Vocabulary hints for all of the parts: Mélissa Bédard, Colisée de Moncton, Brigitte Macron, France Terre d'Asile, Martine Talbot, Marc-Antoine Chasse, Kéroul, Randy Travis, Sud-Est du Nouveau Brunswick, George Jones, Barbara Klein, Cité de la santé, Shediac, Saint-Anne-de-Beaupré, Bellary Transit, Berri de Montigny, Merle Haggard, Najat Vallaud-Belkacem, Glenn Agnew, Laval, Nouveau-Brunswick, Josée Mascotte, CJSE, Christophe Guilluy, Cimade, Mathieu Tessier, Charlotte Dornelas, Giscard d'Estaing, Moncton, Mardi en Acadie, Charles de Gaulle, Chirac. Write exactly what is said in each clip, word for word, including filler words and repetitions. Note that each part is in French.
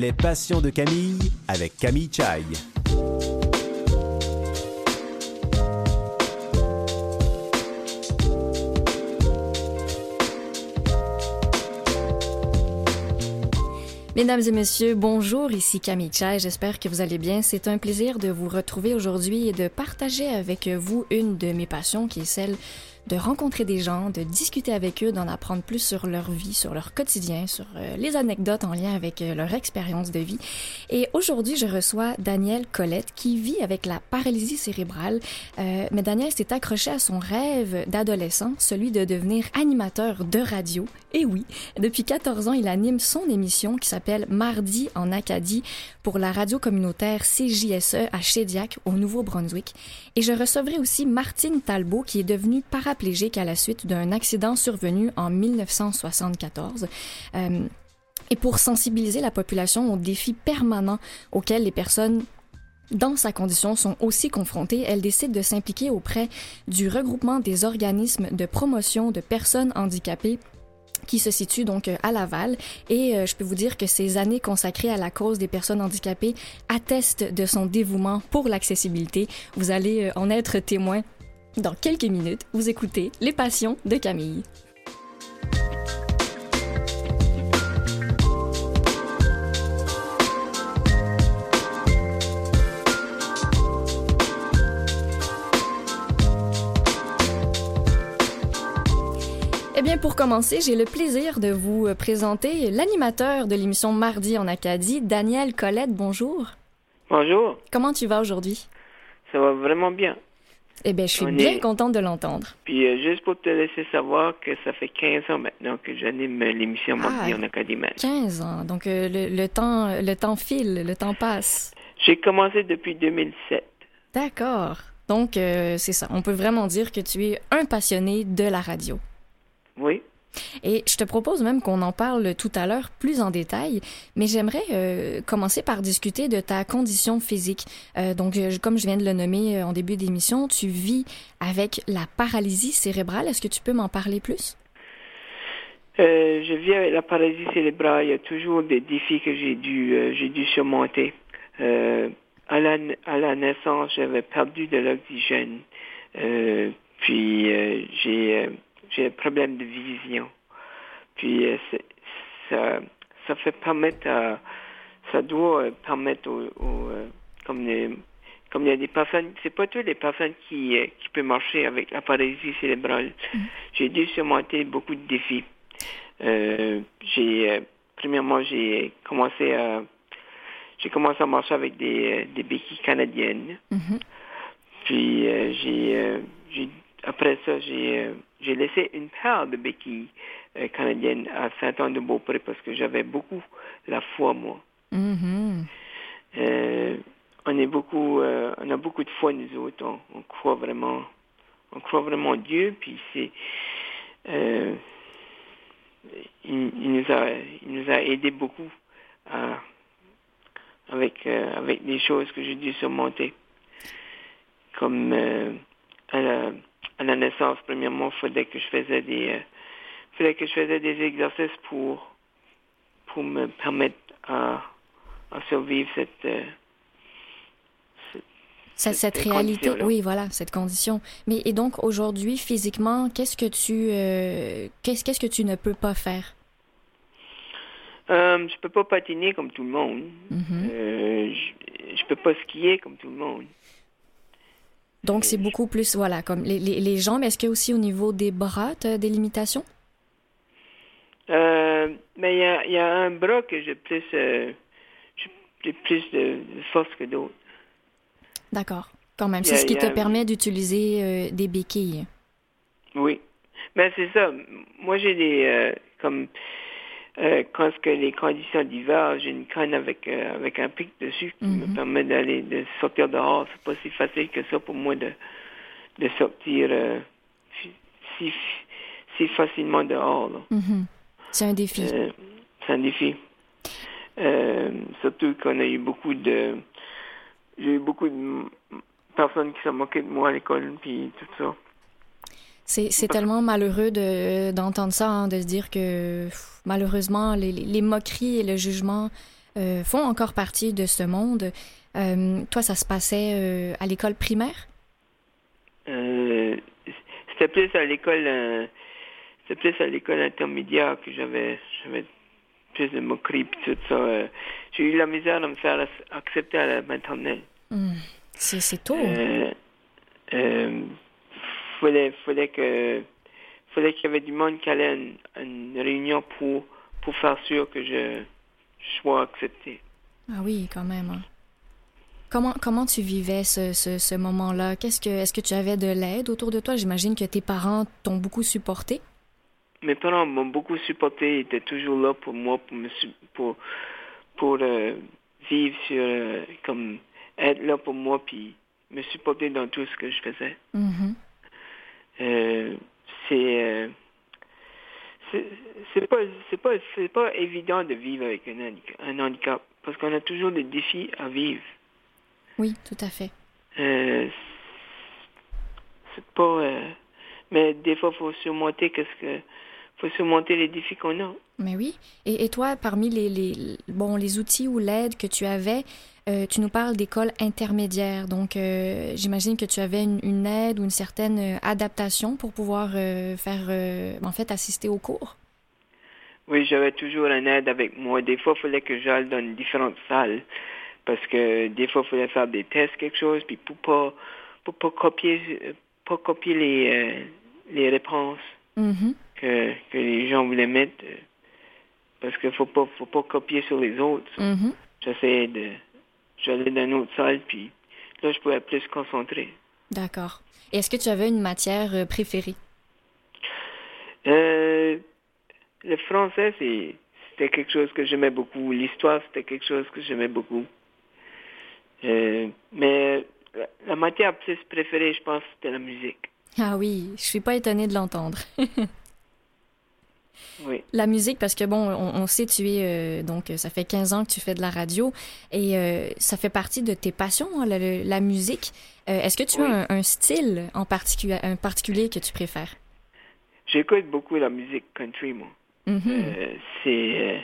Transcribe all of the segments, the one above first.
Les passions de Camille avec Camille Chaillé. Mesdames et messieurs, bonjour, ici Camille Chaillé, j'espère que vous allez bien. C'est un plaisir de vous retrouver aujourd'hui et de partager avec vous une de mes passions qui est celle de rencontrer des gens, de discuter avec eux, d'en apprendre plus sur leur vie, sur leur quotidien, sur euh, les anecdotes en lien avec euh, leur expérience de vie. Et aujourd'hui, je reçois Daniel Collette qui vit avec la paralysie cérébrale. Euh, mais Daniel s'est accroché à son rêve d'adolescent, celui de devenir animateur de radio. Et oui, depuis quatorze ans, il anime son émission qui s'appelle Mardi en Acadie pour la radio communautaire C J S E à Shediac, au Nouveau-Brunswick. Et je recevrai aussi Martine Talbot qui est devenue paralysie paraplégique à la suite d'un accident survenu en mille neuf cent soixante-quatorze. Euh, et pour sensibiliser la population aux défis permanents auxquels les personnes dans sa condition sont aussi confrontées, elle décide de s'impliquer auprès du regroupement des organismes de promotion de personnes handicapées qui se situe donc à Laval. Et euh, je peux vous dire que ces années consacrées à la cause des personnes handicapées attestent de son dévouement pour l'accessibilité. Vous allez euh, en être témoin. Dans quelques minutes, vous écoutez Les Passions de Camille. Eh bien, pour commencer, j'ai le plaisir de vous présenter l'animateur de l'émission Mardi en Acadie, Daniel Collette. Bonjour. Bonjour. Comment tu vas aujourd'hui? Ça va vraiment bien. Eh bien, je suis On bien est... contente de l'entendre. Puis, euh, juste pour te laisser savoir que ça fait quinze ans maintenant que j'anime l'émission Mardi ah, en Acadie. quinze ans. Donc, euh, le, le, temps, le temps file, le temps passe. J'ai commencé depuis deux mille sept. D'accord. Donc, euh, c'est ça. On peut vraiment dire que tu es un passionné de la radio. Oui. Et je te propose même qu'on en parle tout à l'heure plus en détail, mais j'aimerais euh, commencer par discuter de ta condition physique. Euh, donc, je, comme je viens de le nommer en début d'émission, tu vis avec la paralysie cérébrale. Est-ce que tu peux m'en parler plus? Euh, je vis avec la paralysie cérébrale. Il y a toujours des défis que j'ai dû, euh, j'ai dû surmonter. Euh, à, la, à la naissance, j'avais perdu de l'oxygène. Euh, puis, euh, j'ai... Euh, J'ai un problème de vision. Puis euh, ça, ça fait permettre, à, ça doit euh, permettre aux, aux euh, comme les, comme il y a des personnes, c'est pas tous les personnes qui euh, qui peuvent marcher avec la paralysie cérébrale. Mmh. J'ai dû surmonter beaucoup de défis. Euh, j'ai euh, premièrement j'ai commencé à j'ai commencé à marcher avec des des béquilles canadiennes. Mmh. Puis euh, j'ai euh, j'ai après ça j'ai euh, J'ai laissé une paire de béquilles euh, canadiennes à Saint-Anne-de-Beaupré parce que j'avais beaucoup la foi, moi. Mm-hmm. Euh, on est beaucoup, euh, on a beaucoup de foi, nous autres. On, on croit vraiment, on croit vraiment en Dieu. Puis c'est, euh, il, il nous a, il nous a aidé beaucoup à, avec, euh, avec les choses que j'ai dû surmonter, comme euh, à la. À la naissance, premièrement, il fallait que je faisais des, euh, fallait que je faisais des exercices pour, pour me permettre à, à survivre cette, euh, cette, cette, cette, cette réalité. Oui, voilà, cette condition. Mais et donc aujourd'hui, physiquement, qu'est-ce que tu, euh, qu'est-ce, qu'est-ce que tu ne peux pas faire? Euh, je peux pas patiner comme tout le monde. Mm-hmm. Euh, je, je peux pas skier comme tout le monde. Donc, c'est beaucoup plus, voilà, comme les, les, les jambes. Est-ce qu'il y a aussi au niveau des bras, tu as des limitations? Euh, mais il y a, y a un bras que j'ai plus, euh, j'ai plus de force que d'autres. D'accord, quand même. C'est a, ce qui te un... permet d'utiliser euh, des béquilles. Oui, mais c'est ça. Moi, j'ai des, euh, comme, euh, quand que les conditions d'hiver, j'ai une canne avec, euh, avec un pic dessus qui mm-hmm. me permet d'aller de sortir dehors. C'est pas si facile que ça pour moi de, de sortir euh, si, si facilement dehors. Mm-hmm. C'est un défi. Euh, c'est un défi. Euh, surtout qu'on a eu beaucoup de... J'ai eu beaucoup de personnes qui se moquaient de moi à l'école, puis tout ça. C'est, c'est tellement malheureux de, d'entendre ça, hein, de se dire que pff, malheureusement, les, les moqueries et le jugement euh, font encore partie de ce monde. Euh, toi, ça se passait euh, à l'école primaire? Euh, c'était plus à l'école euh, c'était plus à l'école intermédiaire que j'avais, j'avais plus de moqueries et tout ça. Euh, j'ai eu la misère de me faire accepter à la maternelle. Mmh. C'est, c'est tôt. Euh, euh, fallait, fallait que... fallait qu'il y avait du monde qui allait à une, à une réunion pour, pour faire sûr que je, je sois accepté. Ah oui, quand même. Hein. Comment, comment tu vivais ce, ce, ce moment-là? Qu'est-ce que, est-ce que tu avais de l'aide autour de toi? J'imagine que tes parents t'ont beaucoup supporté. Mes parents m'ont beaucoup supporté. Ils étaient toujours là pour moi, pour, me, pour, pour euh, vivre sur... Euh, comme être là pour moi, puis me supporter dans tout ce que je faisais. Mm-hmm. Euh... C'est, euh, c'est, c'est, pas, c'est, pas, c'est pas évident de vivre avec un, handic- un handicap, parce qu'on a toujours des défis à vivre. Oui, tout à fait. Euh, c'est pas... Euh, mais des fois, il faut surmonter qu'est-ce que... faut surmonter les défis qu'on a. Mais oui. Et, et toi, parmi les, les, bon, les outils ou l'aide que tu avais, euh, tu nous parles d'école intermédiaire. Donc, euh, j'imagine que tu avais une, une aide ou une certaine adaptation pour pouvoir euh, faire, euh, en fait, assister aux cours. Oui, j'avais toujours une aide avec moi. Des fois, il fallait que j'aille dans différentes salles parce que des fois, il fallait faire des tests, quelque chose, puis pour pas, pour pas copier, pas copier les, euh, les réponses. Mm-hmm. Que, que les gens voulaient mettre, parce qu'il ne faut pas, faut pas copier sur les autres. Mm-hmm. J'essayais de... J'allais dans une autre salle, puis là, je pouvais plus se concentrer. D'accord. Et est-ce que tu avais une matière préférée? Euh, le français, c'est, c'était quelque chose que j'aimais beaucoup. L'histoire, c'était quelque chose que j'aimais beaucoup. Euh, mais la, la matière plus préférée, je pense, c'était la musique. Ah oui, je ne suis pas étonnée de l'entendre. Oui. La musique, parce que bon, on, on sait, tu es, euh, donc ça fait quinze ans que tu fais de la radio et euh, ça fait partie de tes passions, hein, la, la musique. Euh, est-ce que tu oui. as un, un style en particu- un particulier que tu préfères? J'écoute beaucoup la musique country, moi. Mm-hmm. Euh, c'est, euh,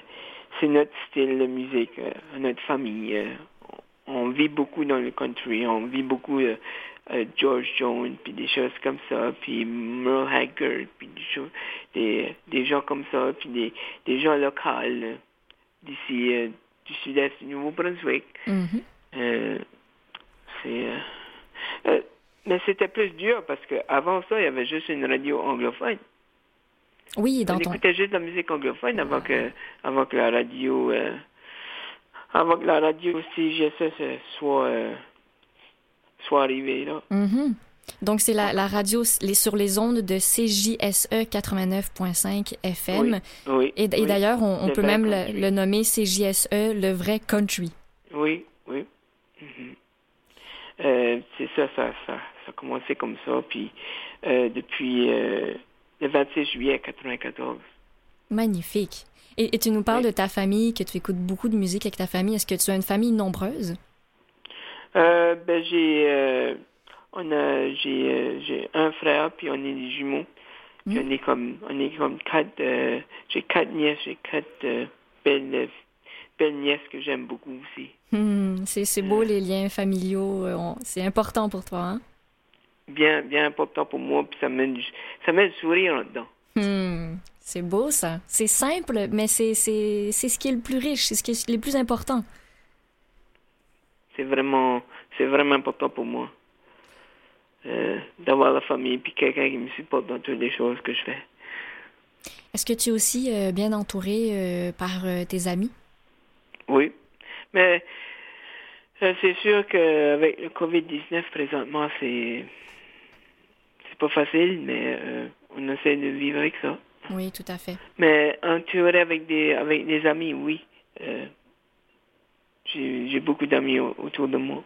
c'est notre style de musique, euh, notre famille. Euh, on vit beaucoup dans le country, on vit beaucoup euh, euh, George Jones, puis des choses comme ça, puis Merle Haggard, puis des choses... Des, des gens comme ça, puis des, des gens locaux euh, d'ici, euh, du Sud-Est du Nouveau Brunswick. Mm-hmm. Euh, c'est, euh, euh, mais c'était plus dur, parce qu'avant ça, il y avait juste une radio anglophone. Oui, dans On ton... écoutait juste la musique anglophone avant, ouais. que, avant que la radio... Euh, avant que la radio C J S E soit, euh, soit arrivée, là. Mm-hmm. Donc, c'est la, la radio les, sur les ondes de C J S E quatre-vingt-neuf virgule cinq F M. Oui, oui, et, et d'ailleurs, on, on peut même le, le nommer C J S E, le vrai country. Oui, oui. Mm-hmm. Euh, c'est ça, ça, ça, ça a commencé comme ça, puis euh, depuis euh, le vingt-six juillet mille neuf cent quatre-vingt-quatorze. Magnifique. Et, et tu nous parles oui. de ta famille, que tu écoutes beaucoup de musique avec ta famille. Est-ce que tu as une famille nombreuse? Euh, ben, j'ai... Euh... On a, j'ai, euh, j'ai un frère, puis on est des jumeaux. Puis mmh. on est comme, on est comme quatre, euh, j'ai quatre nièces, j'ai quatre euh, belles, belles nièces que j'aime beaucoup aussi. Mmh, c'est, c'est beau euh, les liens familiaux, euh, on, c'est important pour toi, hein? Bien, bien important pour moi, puis ça met, ça met le sourire là-dedans. Mmh, c'est beau ça, c'est simple, mais c'est, c'est, c'est ce qui est le plus riche, c'est ce qui est le plus important. C'est vraiment, c'est vraiment important pour moi. Euh, d'avoir la famille puis quelqu'un qui me supporte dans toutes les choses que je fais. Est-ce que tu es aussi euh, bien entouré euh, par euh, tes amis? Oui, mais euh, c'est sûr qu'avec le covid dix-neuf présentement, c'est c'est pas facile, mais euh, on essaie de vivre avec ça. Oui, tout à fait. Mais entouré avec des avec des amis, oui. Euh, j'ai, j'ai beaucoup d'amis au- autour de moi.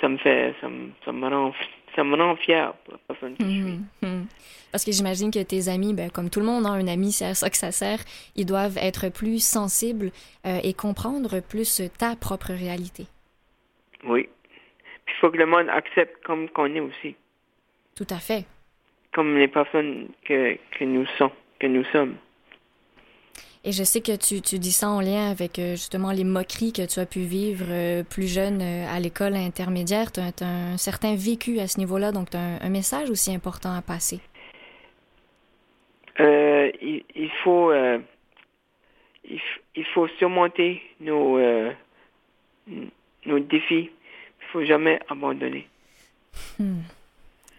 Ça me fait, ça me, ça me rend, ça me rend fière pour la personne que je suis. Mmh, mmh. Parce que j'imagine que tes amis, ben, comme tout le monde, hein, un ami, c'est à ça que ça sert, ils doivent être plus sensibles euh, et comprendre plus ta propre réalité. Oui. Puis il faut que le monde accepte comme qu'on est aussi. Tout à fait. Comme les personnes que, que nous sommes, que nous sommes. Et je sais que tu, tu dis ça en lien avec justement les moqueries que tu as pu vivre euh, plus jeune euh, à l'école intermédiaire. Tu as un certain vécu à ce niveau-là, donc tu as un, un message aussi important à passer. Euh, il, il faut euh, il, il faut surmonter nos, euh, nos défis. Il ne faut jamais abandonner. Hmm.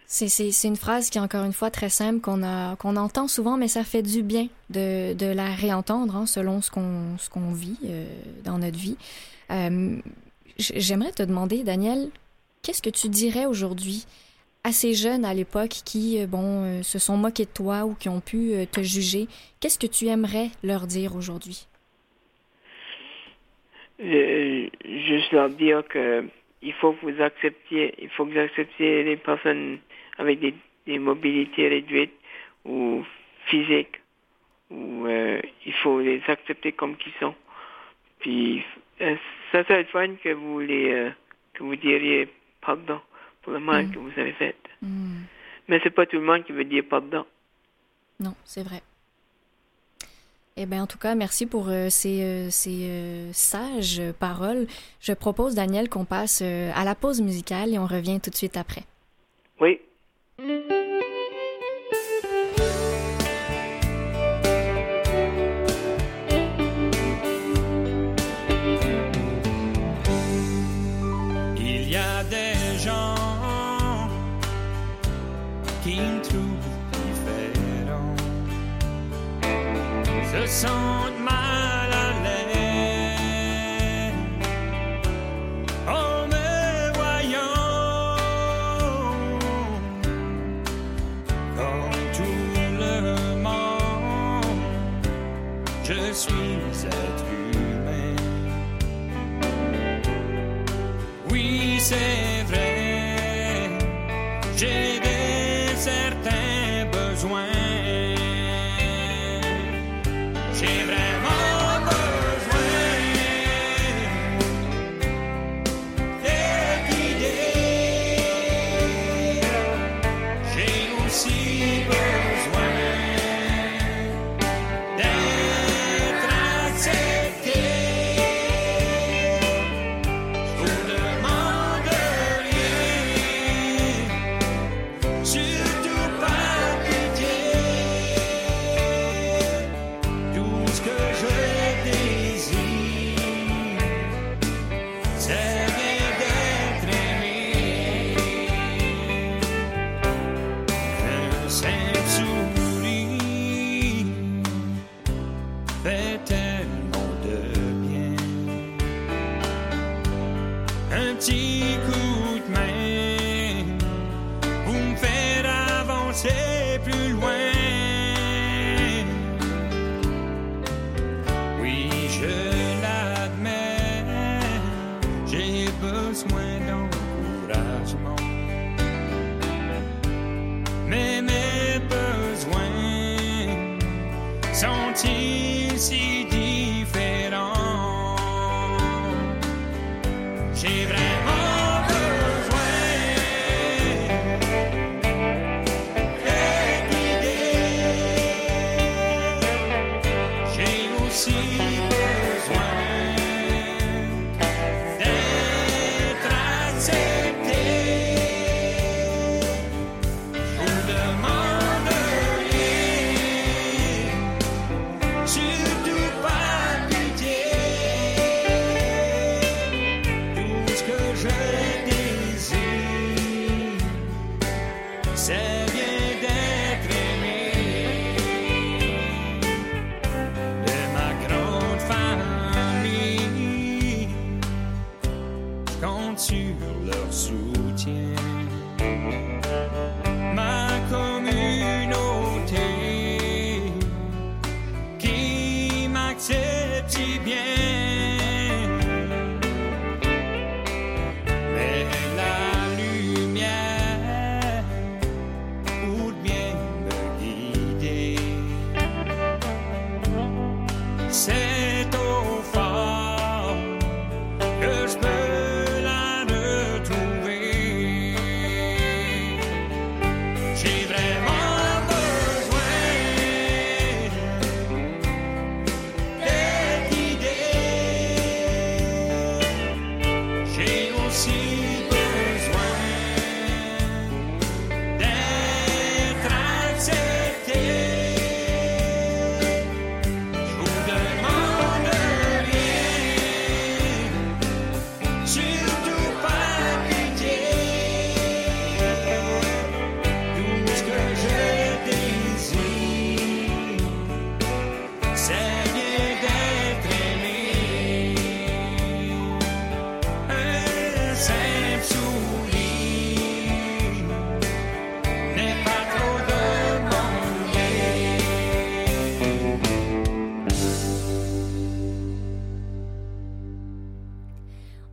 C'est, c'est, c'est une phrase qui est encore une fois très simple, qu'on a, qu'on entend souvent, mais ça fait du bien de, de la réentendre, hein, selon ce qu'on, ce qu'on vit euh, dans notre vie. Euh, j'aimerais te demander, Daniel, qu'est-ce que tu dirais aujourd'hui à ces jeunes à l'époque qui bon, euh, se sont moqués de toi ou qui ont pu euh, te juger? Qu'est-ce que tu aimerais leur dire aujourd'hui? Euh, juste leur dire que il faut que vous acceptiez, il faut que vous acceptiez les personnes avec des, des mobilités réduites ou physiques, ou euh, il faut les accepter comme qu'ils sont. Puis euh, ça serait fun que vous les euh, que vous diriez pardon pour le mal mmh. que vous avez fait. Mmh. Mais c'est pas tout le monde qui veut dire pardon. Non, c'est vrai. Eh bien, en tout cas, merci pour euh, ces, euh, ces euh, sages euh, paroles. Je propose, Daniel, qu'on passe euh, à la pause musicale et on revient tout de suite après. Oui. Il y a des gens qui me trouvent se sentent mal à l'aise en me voyant, comme tout le monde, je suis être humain. Oui, c'est vrai, j'ai des certains besoins.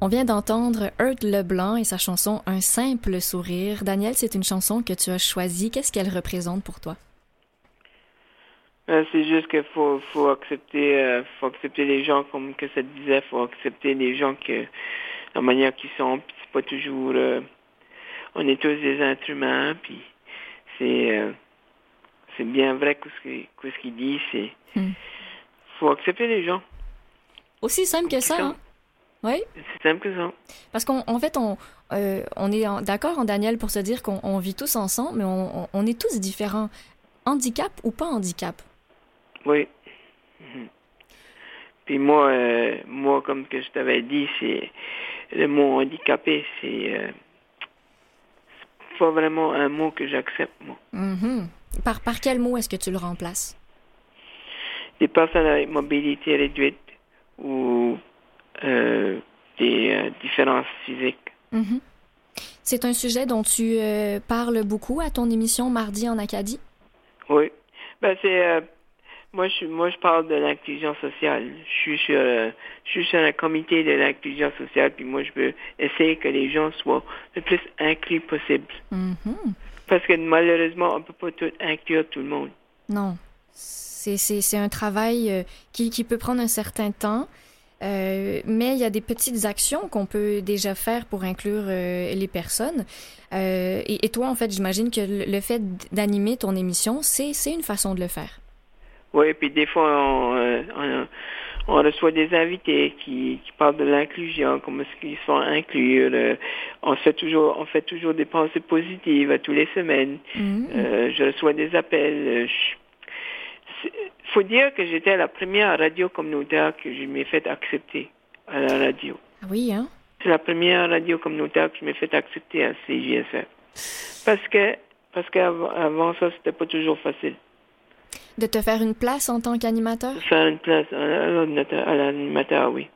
On vient d'entendre Hert LeBlanc et sa chanson « Un simple sourire ». Daniel, c'est une chanson que tu as choisie. Qu'est-ce qu'elle représente pour toi? C'est juste qu'il faut, faut accepter euh, faut accepter les gens, comme que ça disait, faut accepter les gens que la manière qu'ils sont, puis c'est pas toujours... Euh, on est tous des êtres humains, puis c'est, euh, c'est bien vrai que ce, que, ce qu'il dit, c'est... Mm. Faut accepter les gens. Aussi simple que ça, hein? Oui. C'est simple que ça. Parce qu'en en fait, on, euh, on est en, d'accord, en Daniel, pour se dire qu'on on vit tous ensemble, mais on, on, on est tous différents. Handicap ou pas handicap? Oui. Mm-hmm. Puis moi, euh, moi, comme que je t'avais dit, c'est le mot handicapé, c'est, euh, c'est pas vraiment un mot que j'accepte, moi. Mm-hmm. Par, par quel mot est-ce que tu le remplaces? Des personnes avec mobilité réduite ou euh, des euh, différences physiques. Mm-hmm. C'est un sujet dont tu euh, parles beaucoup à ton émission Mardi en Acadie? Oui. Ben c'est... Euh, Moi, je moi, je parle de l'inclusion sociale. Je suis sur, euh, je suis sur un comité de l'inclusion sociale, puis moi, je veux essayer que les gens soient le plus inclus possible. Mm-hmm. Parce que malheureusement, on ne peut pas tout inclure tout le monde. Non. C'est, c'est, c'est un travail euh, qui, qui peut prendre un certain temps, euh, mais il y a des petites actions qu'on peut déjà faire pour inclure euh, les personnes. Euh, et, et toi, en fait, j'imagine que le, le fait d'animer ton émission, c'est, c'est une façon de le faire. Oui, puis des fois, on, euh, on, on reçoit des invités qui, qui parlent de l'inclusion, comment est-ce qu'ils se font inclure. Euh, on, fait toujours, on fait toujours des pensées positives à toutes les semaines. Mm-hmm. Euh, je reçois des appels. Il faut dire que j'étais la première radio communautaire que je m'ai fait accepter à la radio. Oui, hein? C'est la première radio communautaire que je m'ai fait accepter à C J S E. Parce que, parce qu'avant avant ça, c'était pas toujours facile. De te faire une place en tant qu'animateur? Faire une place à l'animateur, oui.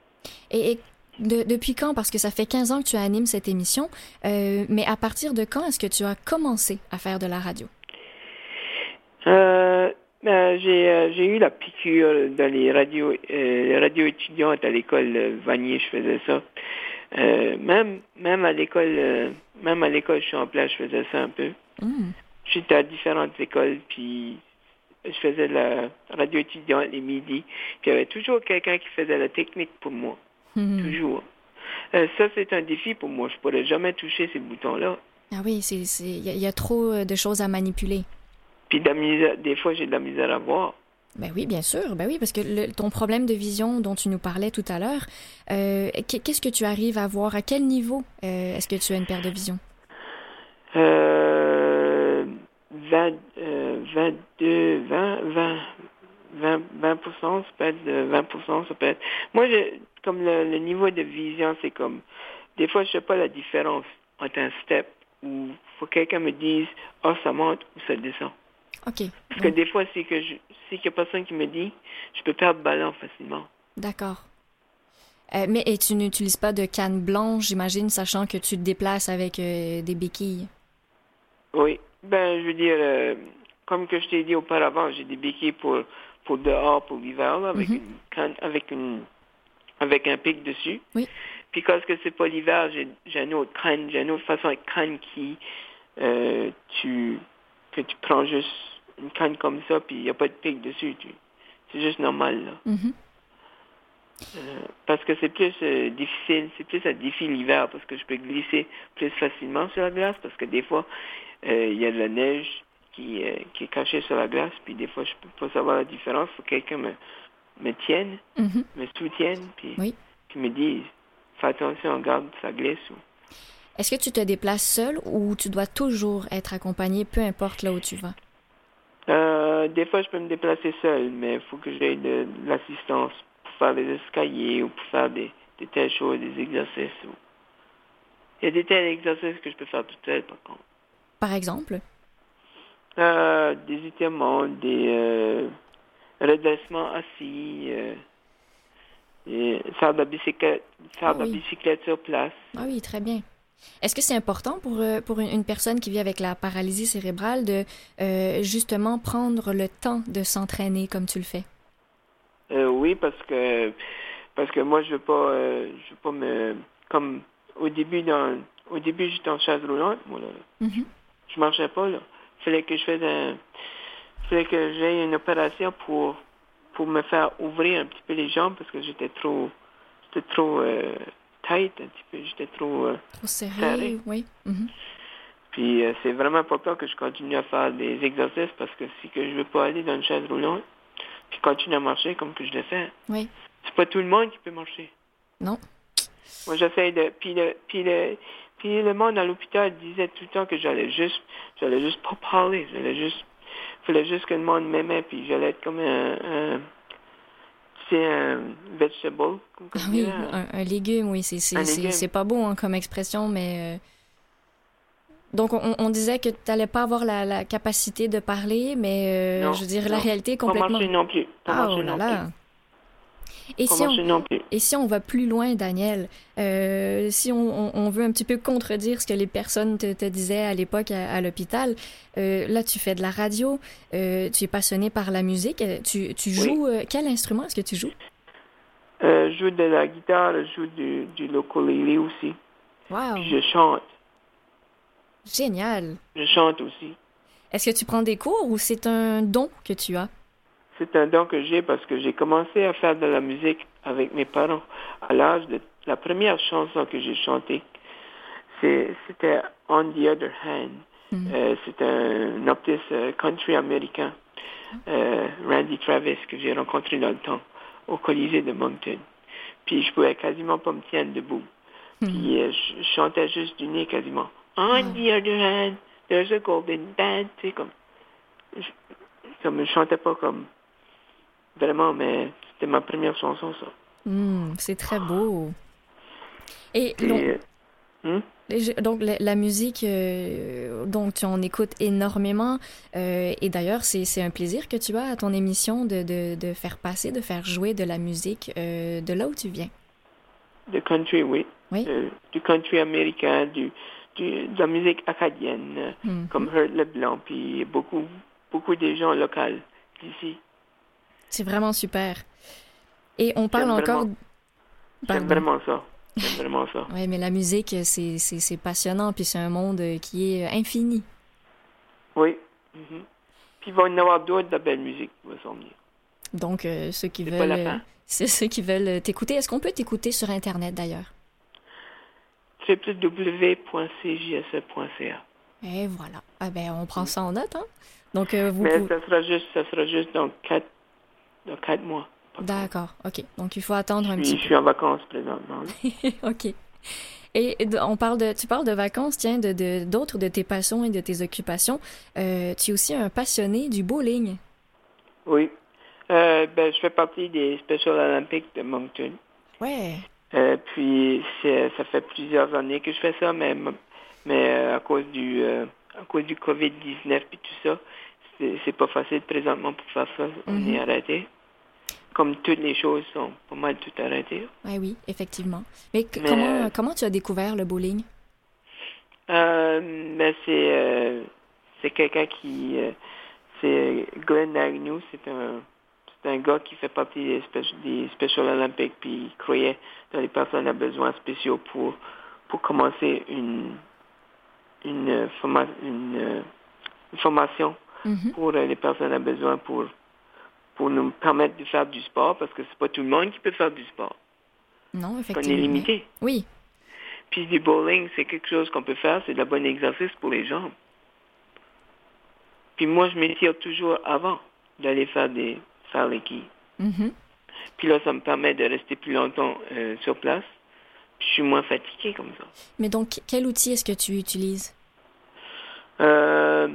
Et, et de, depuis quand? Parce que ça fait quinze ans que tu animes cette émission, euh, mais à partir de quand est-ce que tu as commencé à faire de la radio? Euh, ben, j'ai, euh, j'ai eu la piqûre dans les radios, euh, les radios étudiantes à l'école Vanier, je faisais ça. Euh, même, même à l'école, euh, même à l'école Champlain, je faisais ça un peu. Mm. J'étais à différentes écoles, puis... Je faisais de la radio étudiante les midis. Puis il y avait toujours quelqu'un qui faisait la technique pour moi. Mm-hmm. Toujours. Euh, ça, c'est un défi pour moi. Je ne pourrais jamais toucher ces boutons-là. Ah oui, c'est, il c'est... Y, y a trop de choses à manipuler. Puis de la misère... des fois, j'ai de la misère à voir. Ben oui, bien sûr. Ben oui, parce que le, ton problème de vision dont tu nous parlais tout à l'heure, euh, qu'est-ce que tu arrives à voir? À quel niveau euh, est-ce que tu as une perte de vision? Euh... vingt... vingt-deux, vingt, vingt, vingt, vingt pour cent, ça peut être vingt pour cent, ça peut être... Moi, je, comme le, le niveau de vision, c'est comme... Des fois, je ne sais pas la différence entre un step où il faut que quelqu'un me dise « Ah, oh, ça monte ou ça descend. » OK. Parce que des fois, c'est que je, c'est qu'il y a personne qui me dit, je peux perdre ballon facilement. D'accord. Euh, mais et tu n'utilises pas de canne blanche, j'imagine, sachant que tu te déplaces avec euh, des béquilles? Oui. Ben, je veux dire... Euh, Comme que je t'ai dit auparavant, j'ai des béquilles pour, pour dehors, pour l'hiver, là, avec, mm-hmm. une canne, avec, une, avec un pic dessus. Oui. Puis quand ce n'est pas l'hiver, j'ai, j'ai une autre canne, j'ai une autre façon de canne qui, euh, tu, que tu prends juste une canne comme ça, puis il n'y a pas de pic dessus. Tu, c'est juste normal, là. Mm-hmm. Euh, parce que c'est plus euh, difficile, c'est plus un défi l'hiver, parce que je peux glisser plus facilement sur la glace, parce que des fois, euh, il y a de la neige Qui, euh, qui est caché sur la glace, puis des fois, je ne peux pas savoir la différence. Il faut que quelqu'un me, me tienne, mm-hmm. me soutienne, puis, oui. puis me dise, fais attention, regarde, ça glisse. Ou... Est-ce que tu te déplaces seul ou tu dois toujours être accompagné, peu importe là où tu vas? Euh, des fois, je peux me déplacer seul, mais il faut que j'aie de, de l'assistance pour faire des escaliers ou pour faire des, des telles choses, des exercices. Ou... Il y a des tels exercices que je peux faire tout seul, par contre. Par exemple? Euh, des étirements, des euh, redressements assis, euh, et faire de la bicyclette, faire ah oui. de la bicyclette sur place. Ah oui, très bien. Est-ce que c'est important pour, pour une personne qui vit avec la paralysie cérébrale de euh, justement prendre le temps de s'entraîner comme tu le fais? Euh, oui, parce que parce que moi je veux pas euh, je veux pas me comme au début dans au début j'étais en chaise roulante, moi là. Mm-hmm. Je marchais pas là. Fallait que je fasse un... fallait que j'aie une opération pour pour me faire ouvrir un petit peu les jambes parce que j'étais trop j'étais trop euh, tight un petit peu, j'étais trop euh, trop serré, serré. Oui. Mm-hmm. Puis euh, c'est vraiment pas peur que je continue à faire des exercices parce que si que je veux pas aller dans une chaise roulante puis continuer à marcher comme que je le fais. Oui. C'est pas tout le monde qui peut marcher. Non. Moi j'essaie de puis le puis le puis le monde à l'hôpital disait tout le temps que j'allais juste j'allais juste pas parler, j'allais juste fallait juste que le monde m'aimait puis j'allais être comme un, un c'est un vegetable comme ah oui, un, un légume oui c'est c'est c'est, c'est pas beau hein, comme expression mais euh... Donc, on, on disait que tu n'allais pas avoir la, la capacité de parler, mais euh, je veux dire, non. La réalité est complètement... Pas marcher non plus. Pas ah, oh là là. Et si, on... non plus. Et si on va plus loin, Daniel, euh, si on, on, on veut un petit peu contredire ce que les personnes te, te disaient à l'époque à, à l'hôpital, euh, là, tu fais de la radio, euh, tu es passionné par la musique, tu, tu joues... Oui. Euh, quel instrument est-ce que tu joues? Euh, je joue de la guitare, je joue du, du ukulélé aussi. Wow. Puis je chante. Génial. Je chante aussi. Est-ce que tu prends des cours ou c'est un don que tu as? C'est un don que j'ai parce que j'ai commencé à faire de la musique avec mes parents à l'âge de... La première chanson que j'ai chantée, c'est, c'était « On the Other Hand mm-hmm. ». Euh, c'est un artiste country américain, euh, Randy Travis, que j'ai rencontré dans le temps, au Colisée de Moncton. Puis je pouvais quasiment pas me tenir debout. Mm-hmm. Puis euh, je chantais juste du nez quasiment. On the other hand, there's a golden band. Tu sais, comme, je, comme, je chantais pas comme, vraiment, mais c'était ma première chanson, ça. Mmh, c'est très beau. Et, Et donc, euh, hmm? donc la, la musique, euh, donc tu en écoutes énormément. Euh, et d'ailleurs, c'est, c'est un plaisir que tu as à ton émission de, de, de faire passer, de faire jouer de la musique euh, de là où tu viens. De country, oui. Oui. Euh, du country américain, du... Du, de la musique acadienne, mm-hmm. comme Hert LeBlanc, puis beaucoup, beaucoup des gens locaux d'ici. C'est vraiment super. Et on parle J'aime encore... Vraiment... J'aime vraiment ça. J'aime vraiment ça. Oui, mais la musique, c'est, c'est, c'est passionnant, puis c'est un monde qui est infini. Oui. Mm-hmm. Puis il va y en avoir d'autres de la belle musique qui va s'en venir. Donc, euh, ceux qui c'est veulent... Euh, c'est ceux qui veulent t'écouter. Est-ce qu'on peut t'écouter sur Internet, d'ailleurs? double vé double vé double vé point c j s e point c a. Et voilà. Ah ben, on prend ça en note, hein? Donc, euh, vous... Mais ça sera juste, ça sera juste dans quatre, dans quatre mois. D'accord. OK. Donc, il faut attendre je un suis, petit peu. Je suis en vacances présentement. OK. Et on parle de, tu parles de vacances, tiens, de, de, d'autres de tes passions et de tes occupations. Euh, tu es aussi un passionné du bowling. Oui. Euh, ben, je fais partie des Special Olympics de Moncton. Ouais. Euh, puis c'est, ça fait plusieurs années que je fais ça, mais mais euh, à cause du euh, à cause du covid dix-neuf puis tout ça, c'est, c'est pas facile présentement pour faire ça. On mm-hmm. est arrêté. Comme toutes les choses sont pas mal toutes arrêtées. Ah oui, effectivement. Mais, c- mais comment euh, comment tu as découvert le bowling? Euh, mais c'est euh, c'est quelqu'un qui euh, c'est Glenn Agnew, c'est un C'est un gars qui fait partie des, spéci- des Special Olympics, puis il croyait dans les personnes à besoins spéciaux pour, pour commencer une, une, forma- une, une formation mm-hmm. pour les personnes à besoins pour, pour nous permettre de faire du sport, parce que c'est pas tout le monde qui peut faire du sport. Non, effectivement. On est limité. Oui. Puis du bowling, c'est quelque chose qu'on peut faire, c'est de la bonne exercice pour les jambes. Puis moi, je m'étire toujours avant d'aller faire des... faire les quilles. Mm-hmm. Puis là, ça me permet de rester plus longtemps euh, sur place. Puis je suis moins fatiguée comme ça. Mais donc, quel outil est-ce que tu utilises? Euh,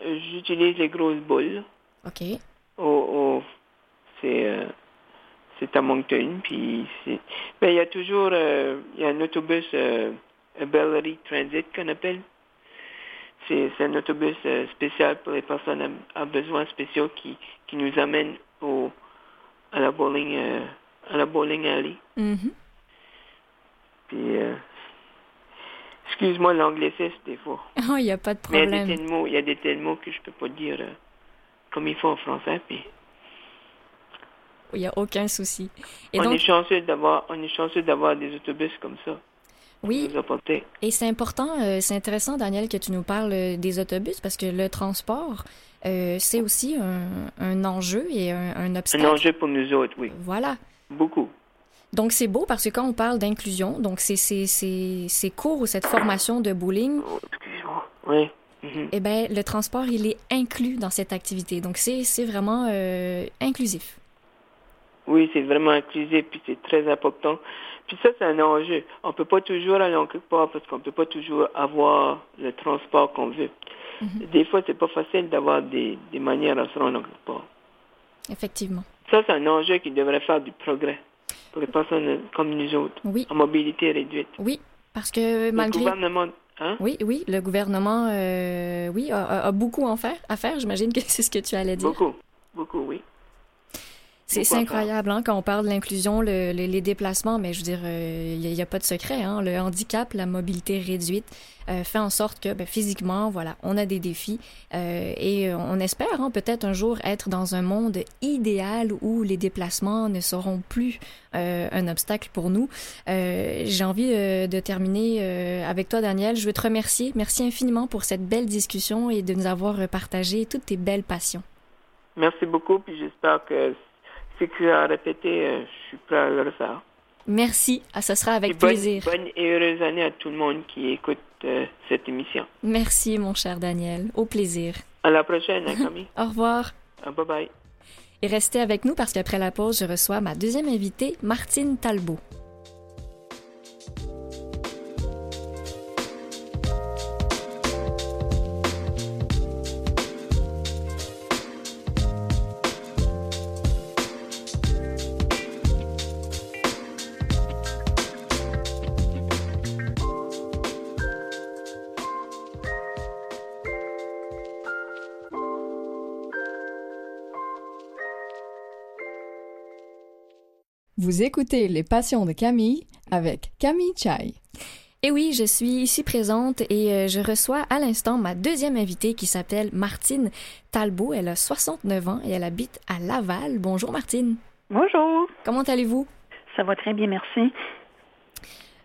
j'utilise les grosses boules. OK. Au, au, c'est, euh, c'est à Moncton. Puis c'est... Ben, il y a toujours euh, y a un autobus, euh, un Bellary Transit qu'on appelle. C'est, c'est un autobus euh, spécial pour les personnes à, à besoins spéciaux qui, qui nous amène au à la bowling euh, à la bowling alley. Mm-hmm. Puis euh, excuse-moi l'anglicisme des fois. Oh, il n'y a pas de problème. Mais il y a des mots, il y a des tels mots que je peux pas dire euh, comme il faut en français. Puis il y a aucun souci. Et on donc... est chanceux d'avoir on est chanceux d'avoir des autobus comme ça. Oui, et c'est important, euh, c'est intéressant, Daniel, que tu nous parles des autobus, parce que le transport, euh, c'est aussi un, un enjeu et un, un obstacle. Un enjeu pour nous autres, oui. Voilà. Beaucoup. Donc, c'est beau parce que quand on parle d'inclusion, donc c'est, c'est, c'est, ces cours ou cette formation de bowling, oh, excuse-moi. Oui. Mm-hmm. Eh bien, le transport, il est inclus dans cette activité. Donc, c'est, c'est vraiment euh, inclusif. Oui, c'est vraiment inclusif, puis c'est très important. Puis ça, c'est un enjeu. On ne peut pas toujours aller en quelque part parce qu'on ne peut pas toujours avoir le transport qu'on veut. Mm-hmm. Des fois, c'est pas facile d'avoir des, des manières à se rendre en quelque part. Effectivement. Ça, c'est un enjeu qui devrait faire du progrès pour les personnes comme nous autres, oui, en mobilité réduite. Oui, parce que malgré... Le gouvernement... Hein? Oui, oui, le gouvernement euh, oui, a, a beaucoup en faire, à faire. J'imagine que c'est ce que tu allais dire. Beaucoup, beaucoup, oui. C'est, c'est incroyable, hein, quand on parle de l'inclusion, le, le, les déplacements, mais je veux dire, il euh, n'y a, a pas de secret, hein. Le handicap, la mobilité réduite euh, fait en sorte que ben, physiquement, voilà, on a des défis euh, et on espère hein, peut-être un jour être dans un monde idéal où les déplacements ne seront plus euh, un obstacle pour nous. Euh, j'ai envie euh, de terminer euh, avec toi, Daniel. Je veux te remercier. Merci infiniment pour cette belle discussion et de nous avoir partagé toutes tes belles passions. Merci beaucoup, puis j'espère que si tu as répété, je suis prêt à le refaire. Merci, ah, ça sera avec bonne, plaisir. Bonne et heureuse année à tout le monde qui écoute euh, cette émission. Merci, mon cher Daniel, au plaisir. À la prochaine, hein, Camille. Au revoir. Ah, bye bye. Et restez avec nous parce qu'après la pause, je reçois ma deuxième invitée, Martine Talbot. Vous écoutez Les Passions de Camille avec Camille Chaillé. Et oui, je suis ici présente et je reçois à l'instant ma deuxième invitée qui s'appelle Martine Talbot. Elle a soixante-neuf ans et elle habite à Laval. Bonjour Martine. Bonjour. Comment allez-vous? Ça va très bien, merci.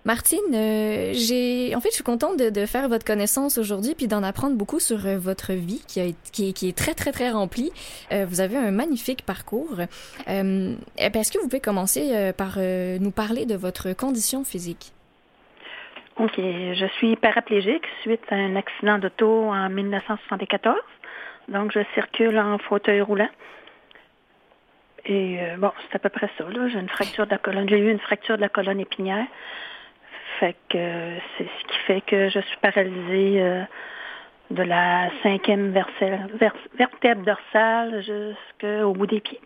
Martine, euh, j'ai en fait je suis contente de, de faire votre connaissance aujourd'hui puis d'en apprendre beaucoup sur euh, votre vie qui, a, qui, est, qui est très très très remplie. Euh, vous avez un magnifique parcours. Euh, est-ce que vous pouvez commencer euh, par euh, nous parler de votre condition physique? Ok, je suis paraplégique suite à un accident d'auto en dix-neuf cent soixante-quatorze. Donc je circule en fauteuil roulant. Et euh, bon, c'est à peu près ça là. J'ai une fracture de la colonne. J'ai eu une fracture de la colonne épinière. Fait que c'est ce qui fait que je suis paralysée euh, de la cinquième vercelle, ver, vertèbre dorsale jusqu'au bout des pieds.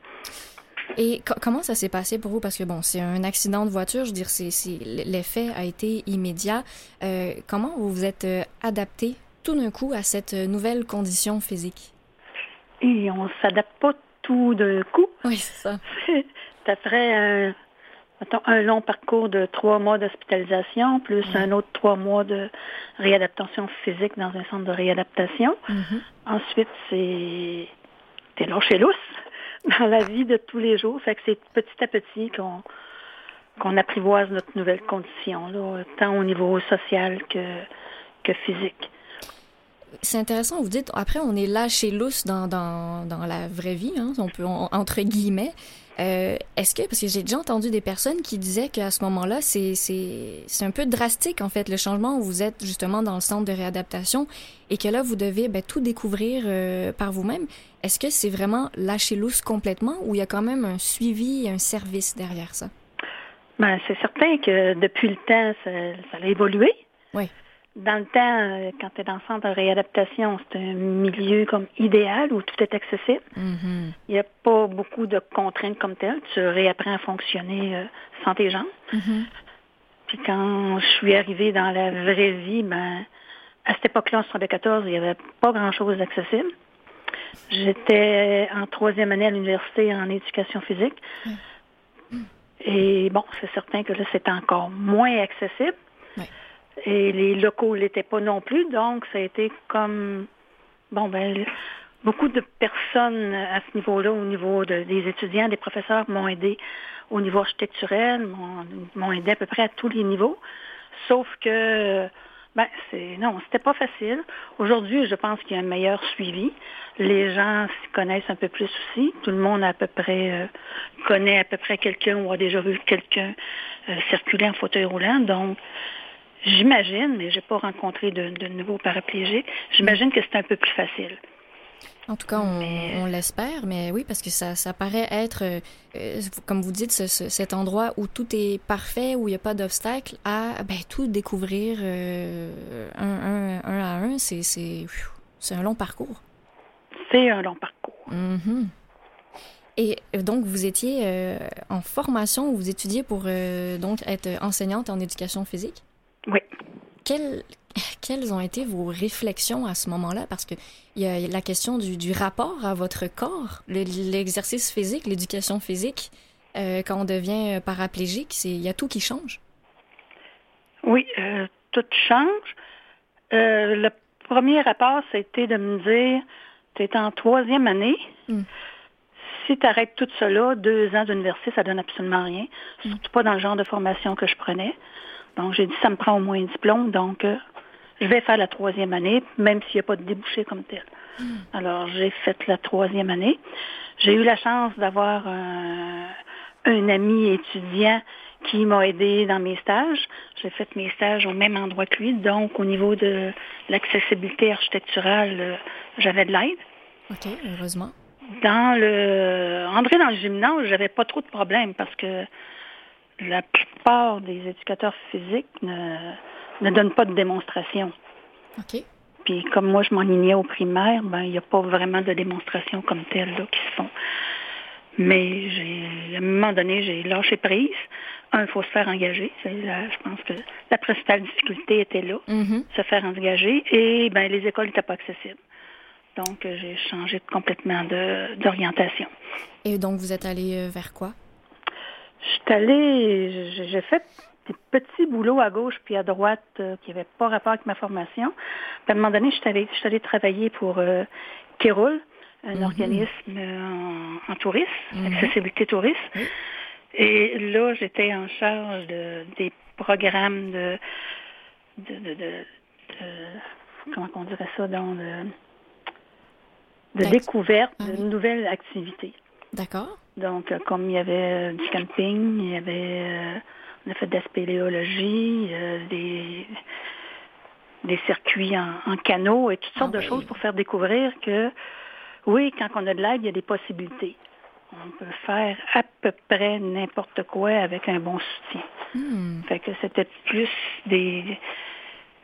Et co- comment ça s'est passé pour vous? Parce que bon, c'est un accident de voiture, je veux dire, c'est, c'est, l'effet a été immédiat. Euh, comment vous vous êtes adapté tout d'un coup à cette nouvelle condition physique? Et on s'adapte pas tout d'un coup. Oui, c'est ça. C'est après un... Euh... un long parcours de trois mois d'hospitalisation, plus mmh. un autre trois mois de réadaptation physique dans un centre de réadaptation. Mmh. Ensuite, c'est... t'es lâché lousse dans la vie de tous les jours. Fait que c'est petit à petit qu'on, qu'on apprivoise notre nouvelle condition, là, tant au niveau social que, que physique. C'est intéressant, vous dites, après, on est lâché lousse dans, dans, dans la vraie vie, hein, on peut, on, entre guillemets. Euh, est-ce que, parce que j'ai déjà entendu des personnes qui disaient qu'à ce moment-là, c'est, c'est, c'est un peu drastique, en fait, le changement où vous êtes justement dans le centre de réadaptation et que là, vous devez ben, tout découvrir euh, par vous-même. Est-ce que c'est vraiment lâcher lousse complètement ou il y a quand même un suivi et un service derrière ça? Ben, c'est certain que depuis le temps, ça, ça a évolué. Oui. Dans le temps, quand tu es dans le centre de réadaptation, c'est un milieu comme idéal où tout est accessible. Mm-hmm. Il n'y a pas beaucoup de contraintes comme telles. Tu réapprends à fonctionner euh, sans tes jambes. Mm-hmm. Puis quand je suis arrivée dans la vraie vie, ben, à cette époque-là, en soixante-quatorze, il n'y avait pas grand-chose d'accessible. J'étais en troisième année à l'université en éducation physique. Mm-hmm. Et bon, c'est certain que là, c'est encore moins accessible. Oui. Et les locaux ne l'étaient pas non plus, donc ça a été comme, bon, ben beaucoup de personnes à ce niveau-là, au niveau de, des étudiants, des professeurs m'ont aidé au niveau architecturel, m'ont, m'ont aidé à peu près à tous les niveaux, Sauf que, ben, c'est non, c'était pas facile. Aujourd'hui, je pense qu'il y a un meilleur suivi. Les gens s'y connaissent un peu plus aussi. Tout le monde à peu près euh, connaît à peu près quelqu'un ou a déjà vu quelqu'un euh, circuler en fauteuil roulant. Donc, j'imagine, mais j'ai pas rencontré de, de nouveaux paraplégiques, j'imagine que c'est un peu plus facile. En tout cas, on, mais... on l'espère, mais oui, parce que ça, ça paraît être, euh, comme vous dites, ce, ce, cet endroit où tout est parfait, où il n'y a pas d'obstacle, à ben, tout découvrir euh, un, un, un à un, c'est, c'est, c'est un long parcours. C'est un long parcours. Mm-hmm. Et donc, vous étiez euh, en formation, vous étudiez pour euh, donc être enseignante en éducation physique? Oui. Quelles, quelles ont été vos réflexions à ce moment-là? Parce qu'il y a la question du, du rapport à votre corps, le, l'exercice physique, l'éducation physique. Euh, quand on devient paraplégique, il y a tout qui change. Oui, euh, tout change. Euh, le premier rapport, c'était de me dire, tu es en troisième année. Mm. Si tu arrêtes tout cela, deux ans d'université, ça donne absolument rien. Mm. Surtout pas dans le genre de formation que je prenais. Donc, j'ai dit, ça me prend au moins un diplôme, donc euh, je vais faire la troisième année, même s'il n'y a pas de débouché comme tel. Mm. Alors, j'ai fait la troisième année. J'ai eu la chance d'avoir euh, un ami étudiant qui m'a aidé dans mes stages. J'ai fait mes stages au même endroit que lui, donc au niveau de l'accessibilité architecturale, euh, j'avais de l'aide. OK, heureusement. Dans le... Entrer dans le gymnase, j'avais pas trop de problèmes parce que la plupart des éducateurs physiques ne, ne donnent pas de démonstration. OK. Puis comme moi, je m'enlignais au primaire, ben il n'y a pas vraiment de démonstration comme telle là, qui se font. Mais j'ai, à un moment donné, j'ai lâché prise. Un, il faut se faire engager. C'est là, je pense que la principale difficulté était là, mm-hmm. se faire engager. Et ben les écoles n'étaient pas accessibles. Donc, j'ai changé complètement de, d'orientation. Et donc, vous êtes allée vers quoi? Je suis allée, j'ai fait des petits boulots à gauche puis à droite euh, qui n'avaient pas rapport avec ma formation. Puis à un moment donné, je suis allée, je suis allée travailler pour euh, Kéroul, un mm-hmm. organisme euh, en, en tourisme, mm-hmm. accessibilité tourisme. Mm-hmm. Et là, j'étais en charge de, des programmes de, de, de, de, de... Comment on dirait ça? Donc, de, de découverte ah, oui. de nouvelles activités. D'accord. Donc, comme il y avait du camping, il y avait euh, on a fait de la spéléologie, euh, des, des circuits en, en canot et toutes sortes ah, de oui. choses pour faire découvrir que, oui, quand on a de l'aide, il y a des possibilités. On peut faire à peu près n'importe quoi avec un bon soutien. Hmm. Fait que c'était plus des,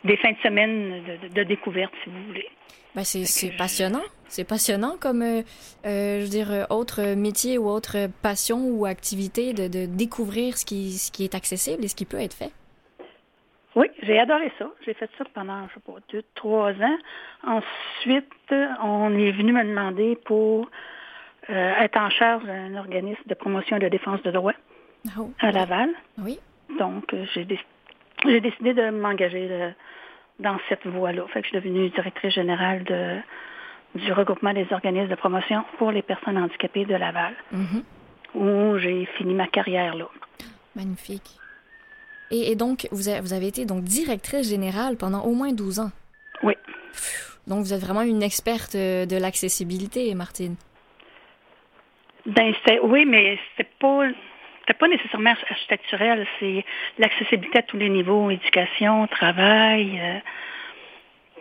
des fins de semaine de, de, de découverte, si vous voulez. Ben c'est, c'est passionnant. C'est passionnant comme, euh, euh, je veux dire, autre métier ou autre passion ou activité de, de découvrir ce qui, ce qui est accessible et ce qui peut être fait. Oui, j'ai adoré ça. J'ai fait ça pendant, je sais pas, deux, trois ans. Ensuite, on est venu me demander pour euh, être en charge d'un organisme de promotion et de défense de droits oh, à Laval. Oui. Donc, j'ai, dé- j'ai décidé de m'engager le, dans cette voie-là. Fait que je suis devenue directrice générale de, du regroupement des organismes de promotion pour les personnes handicapées de Laval, mm-hmm. où j'ai fini ma carrière là. Magnifique. Et, et donc, vous avez, vous avez été donc directrice générale pendant au moins douze ans. Oui. Donc, vous êtes vraiment une experte de l'accessibilité, Martine. Ben, c'est, oui, mais c'est pas... C'était pas nécessairement architecturel, c'est l'accessibilité à tous les niveaux, éducation, travail, euh,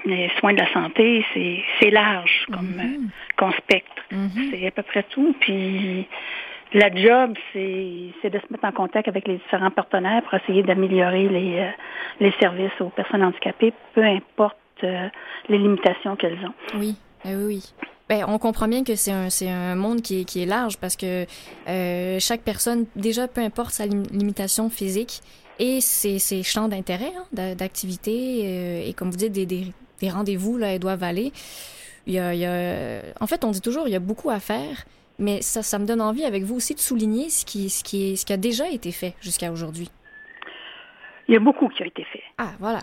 les soins de la santé, c'est, c'est large comme, mm-hmm. comme spectre. Mm-hmm. C'est à peu près tout. Puis la job, c'est, c'est de se mettre en contact avec les différents partenaires pour essayer d'améliorer les, euh, les services aux personnes handicapées, peu importe euh, les limitations qu'elles ont. Oui, eh oui, oui. Ben, on comprend bien que c'est un c'est un monde qui est qui est large parce que euh, chaque personne déjà peu importe sa lim- limitation physique et ses ses champs d'intérêt hein, d'activité euh, et comme vous dites des des, des rendez-vous là elles doivent aller il y a il y a en fait on dit toujours il y a beaucoup à faire mais ça ça me donne envie avec vous aussi de souligner ce qui ce qui est ce qui a déjà été fait jusqu'à aujourd'hui. Il y a beaucoup qui a été fait. Ah voilà.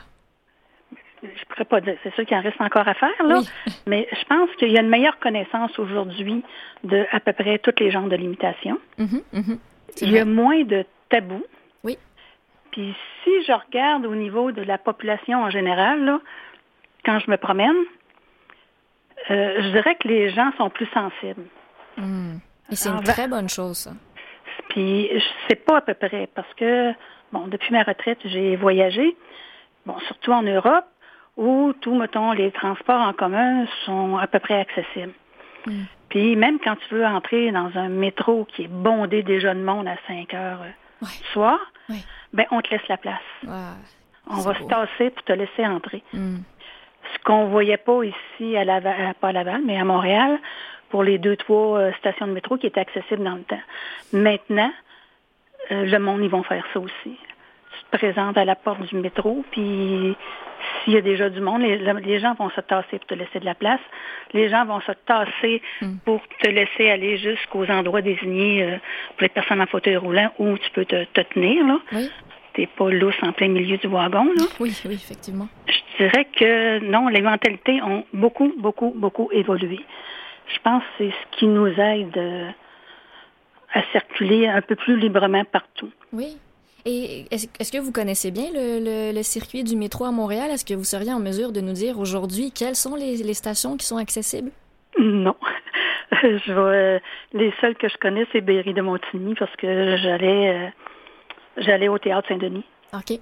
Je pourrais pas dire, c'est sûr qu'il en reste encore à faire, là. Oui. Mais je pense qu'il y a une meilleure connaissance aujourd'hui de à peu près tous les genres de limitations. Mm-hmm, mm-hmm. Il y a moins de tabous. Oui. Puis si je regarde au niveau de la population en général, là, quand je me promène, euh, je dirais que les gens sont plus sensibles. Mmh. Et c'est une Alors, très bonne chose, ça. Puis je sais pas à peu près, parce que, bon, depuis ma retraite, j'ai voyagé, bon, surtout en Europe, où tout, mettons, les transports en commun sont à peu près accessibles. Mmh. Puis même quand tu veux entrer dans un métro qui est bondé déjà de monde à cinq heures ouais. du soir, oui. ben on te laisse la place. Wow. On C'est va beau. se tasser pour te laisser entrer. Mm. Ce qu'on voyait pas ici, à Laval, pas à Laval, mais à Montréal, pour les deux, trois stations de métro qui étaient accessibles dans le temps. Maintenant, euh, le monde, ils vont faire ça aussi. Tu te présentes à la porte du métro, puis... S'il y a déjà du monde, les, les gens vont se tasser pour te laisser de la place. Les gens vont se tasser mm. pour te laisser aller jusqu'aux endroits désignés euh, pour les personnes en fauteuil roulant où tu peux te, te tenir. Là. Oui. T'es pas lousse en plein milieu du wagon. Là. Oui, oui, effectivement. Je dirais que non, les mentalités ont beaucoup, beaucoup, beaucoup évolué. Je pense que c'est ce qui nous aide euh, à circuler un peu plus librement partout. Oui. Et est-ce que vous connaissez bien le, le, le circuit du métro à Montréal? Est-ce que vous seriez en mesure de nous dire aujourd'hui quelles sont les, les stations qui sont accessibles? Non. Je vois, les seules que je connais, c'est Berri de Montigny parce que j'allais j'allais au Théâtre Saint-Denis. OK.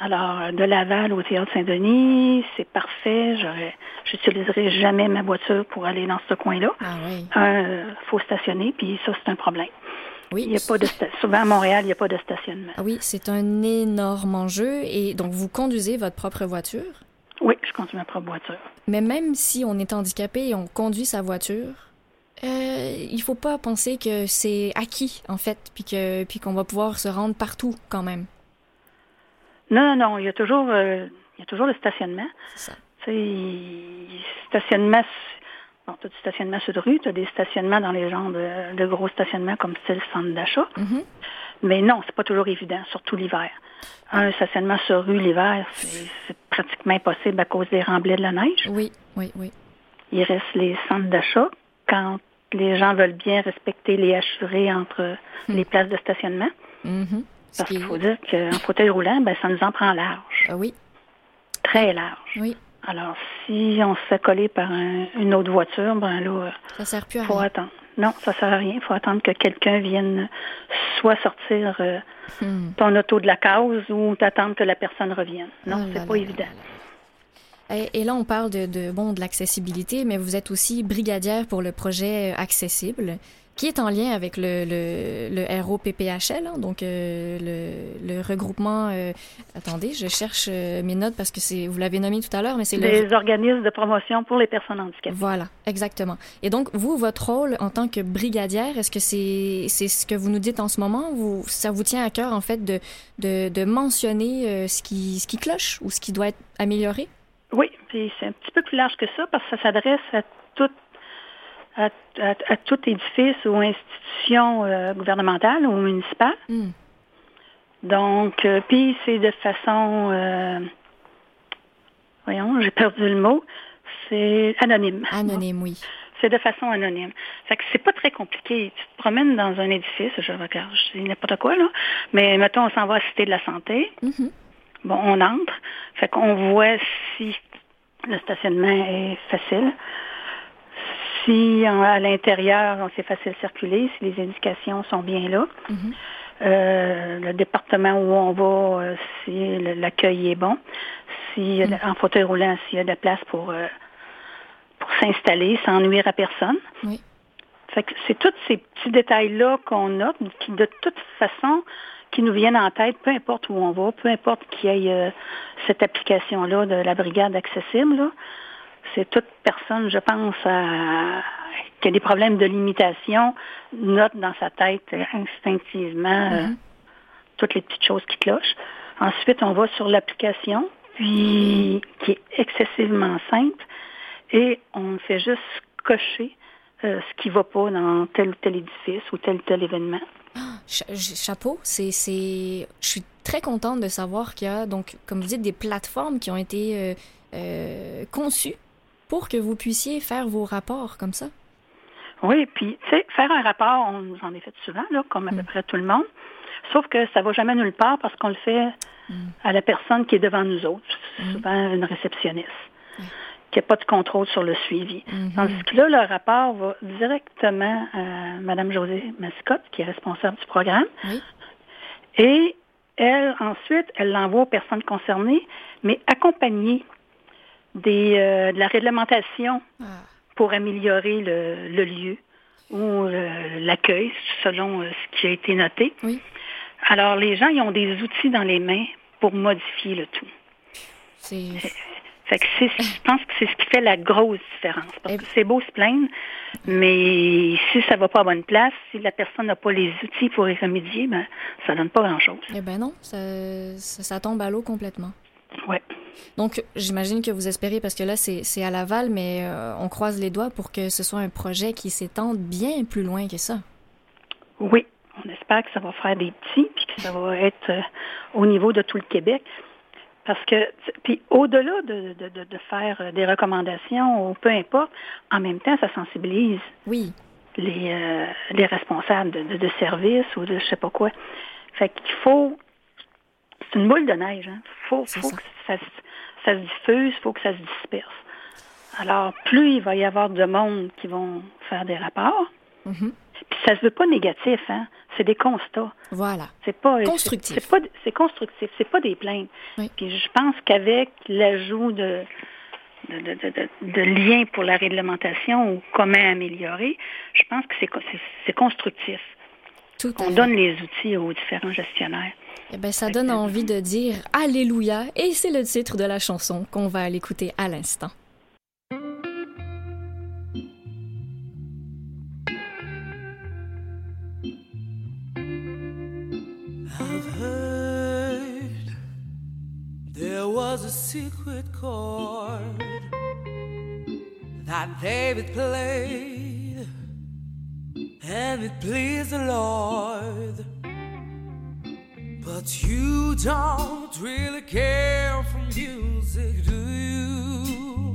Alors, de Laval au Théâtre Saint-Denis, c'est parfait. Je n'utiliserai jamais ma voiture pour aller dans ce coin-là. Ah oui. Un, faut stationner, puis ça, c'est un problème. Oui. Il y a pas de sta- souvent à Montréal, il n'y a pas de stationnement. Ah oui, c'est un énorme enjeu. Et donc, vous conduisez votre propre voiture? Oui, je conduis ma propre voiture. Mais même si on est handicapé et on conduit sa voiture, euh, il ne faut pas penser que c'est acquis, en fait, puis, que, puis qu'on va pouvoir se rendre partout quand même. Non, non, non, il y a toujours, euh, il y a toujours le stationnement. C'est ça. Tu sais, stationnement... Bon, tu as du stationnement sur la rue, tu as des stationnements dans les genres de, de gros stationnements comme style centre d'achat. Mm-hmm. Mais non, c'est pas toujours évident, surtout l'hiver. Un stationnement sur rue l'hiver, c'est, c'est pratiquement impossible à cause des remblais de la neige. Oui, oui, oui. Il reste les centres d'achat. Quand les gens veulent bien respecter les hachurés entre mm. les places de stationnement, mm-hmm. parce qu'il faut dire qu'en fauteuil roulant, ben, ça nous en prend large. Ah oui. Très large. Oui. Alors, si on se fait coller par un, une autre voiture, ben là, ça sert plus à faut rien. attendre. Non, ça sert à rien. Il faut attendre que quelqu'un vienne soit sortir euh, hmm. ton auto de la case ou t'attendre que la personne revienne. Non, oh là c'est là pas là évident. Là là. Et, et là, on parle de, de, bon, de l'accessibilité, mais vous êtes aussi brigadière pour le projet Accessible, qui est en lien avec le, le, le R O P P H L, hein, donc euh, le, le regroupement... Euh, attendez, je cherche euh, mes notes parce que c'est, vous l'avez nommé tout à l'heure, mais c'est... Les le... organismes de promotion pour les personnes handicapées. Voilà, exactement. Et donc, vous, votre rôle en tant que brigadière, est-ce que c'est, c'est ce que vous nous dites en ce moment? Vous, ça vous tient à cœur, en fait, de, de, de mentionner euh, ce qui, ce qui cloche ou ce qui doit être amélioré? Oui, puis c'est un petit peu plus large que ça parce que ça s'adresse à toutes À, à, à tout édifice ou institution euh, gouvernementale ou municipale. Mm. Donc, euh, puis c'est de façon, euh, voyons, j'ai perdu le mot, c'est anonyme. Anonyme, oui. C'est de façon anonyme. Fait que c'est pas très compliqué. Tu te promènes dans un édifice, je regarde, je dis n'importe quoi, là, mais mettons, on s'en va à Cité de la santé. Mm-hmm. Bon, on entre. Fait qu'on voit si le stationnement est facile. Si à l'intérieur, c'est facile de circuler, si les indications sont bien là. Mm-hmm. Euh, le département où on va, euh, si l'accueil est bon. Si mm-hmm. en fauteuil roulant, s'il y a de la place pour, euh, pour s'installer, sans nuire à personne. Oui. Fait que c'est tous ces petits détails-là qu'on note, qui de toute façon, qui nous viennent en tête, peu importe où on va, peu importe qu'il y ait euh, cette application-là de la brigade accessible, là. C'est toute personne, je pense, à... qui a des problèmes de limitation, note dans sa tête instinctivement mm-hmm. euh, toutes les petites choses qui clochent. Ensuite, on va sur l'application, puis mm-hmm. qui est excessivement simple, et on fait juste cocher euh, ce qui ne va pas dans tel ou tel édifice ou tel ou tel événement. Chapeau, c'est, c'est... je suis très contente de savoir qu'il y a, donc, comme vous dites, des plateformes qui ont été euh, euh, conçues pour que vous puissiez faire vos rapports comme ça. Oui, puis, tu sais, faire un rapport, on nous en est fait souvent, là, comme à peu près tout le monde, Sauf que ça ne va jamais nulle part parce qu'on le fait mm. à la personne qui est devant nous autres, mm. souvent une réceptionniste, mm. qui n'a pas de contrôle sur le suivi. Mm-hmm. Tandis que là, le rapport va directement à Mme Josée Mascotte, qui est responsable du programme. Oui. Et elle, ensuite, elle l'envoie aux personnes concernées, mais accompagnée des, euh, de la réglementation ah. pour améliorer le, le lieu ou euh, l'accueil, selon euh, ce qui a été noté. Oui. Alors, les gens, ils ont des outils dans les mains pour modifier le tout. C'est... Fait que c'est, je pense que c'est ce qui fait la grosse différence. Parce que c'est beau se plaindre, mais si ça ne va pas à bonne place, si la personne n'a pas les outils pour y remédier, ben, ça ne donne pas grand-chose. Eh bien non, ça, ça, ça tombe à l'eau complètement. Oui. Donc, j'imagine que vous espérez, parce que là, c'est, c'est à Laval, mais euh, on croise les doigts pour que ce soit un projet qui s'étende bien plus loin que ça. Oui, on espère que ça va faire des petits, puis que ça va être euh, au niveau de tout le Québec. Parce que, puis au-delà de, de, de, de faire des recommandations, ou peu importe, en même temps, ça sensibilise oui. les, euh, les responsables de, de, de services ou de je sais pas quoi. Fait qu'il faut, c'est une boule de neige, hein. Faut, faut ça. que ça, ça se diffuse, faut que ça se disperse. Alors, plus il va y avoir de monde qui vont faire des rapports, mm-hmm. puis ça se veut pas négatif, hein. C'est des constats. Voilà. C'est pas constructif. C'est, c'est pas c'est constructif. C'est pas des plaintes. Oui. Puis je pense qu'avec l'ajout de de, de, de, de liens pour la réglementation ou comment améliorer, je pense que c'est c'est, c'est constructif. Tout à On fait. donne les outils aux différents gestionnaires. Eh bien, ça donne envie de dire Alléluia, et c'est le titre de la chanson qu'on va aller écouter à l'instant. Was a secret chord that David played, and it pleased the Lord. But you don't really care for music, do you?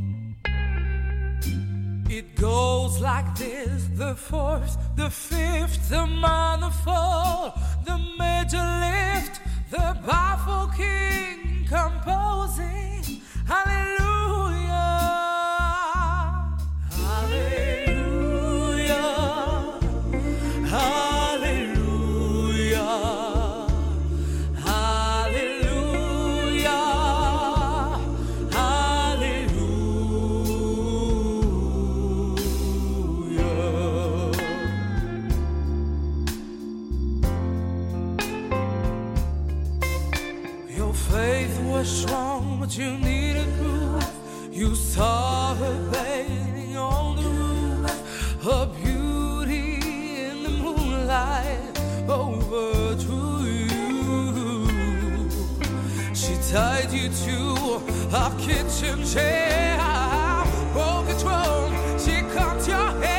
It goes like this: the fourth, the fifth, the minor fall, the major lift, the baffled king. Composing, hallelujah, hallelujah, hallelujah, hallelujah, hallelujah. Your faith strong, but you need a groove. You saw her bathing on the roof, her beauty in the moonlight overthrew you. She tied you to her kitchen chair, broke a throne, she cut your hair.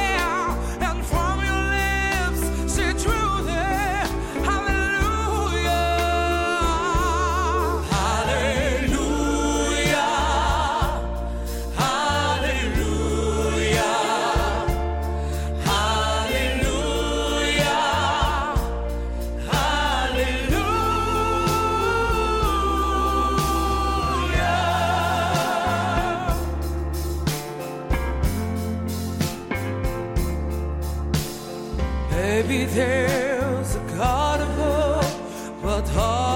Ah!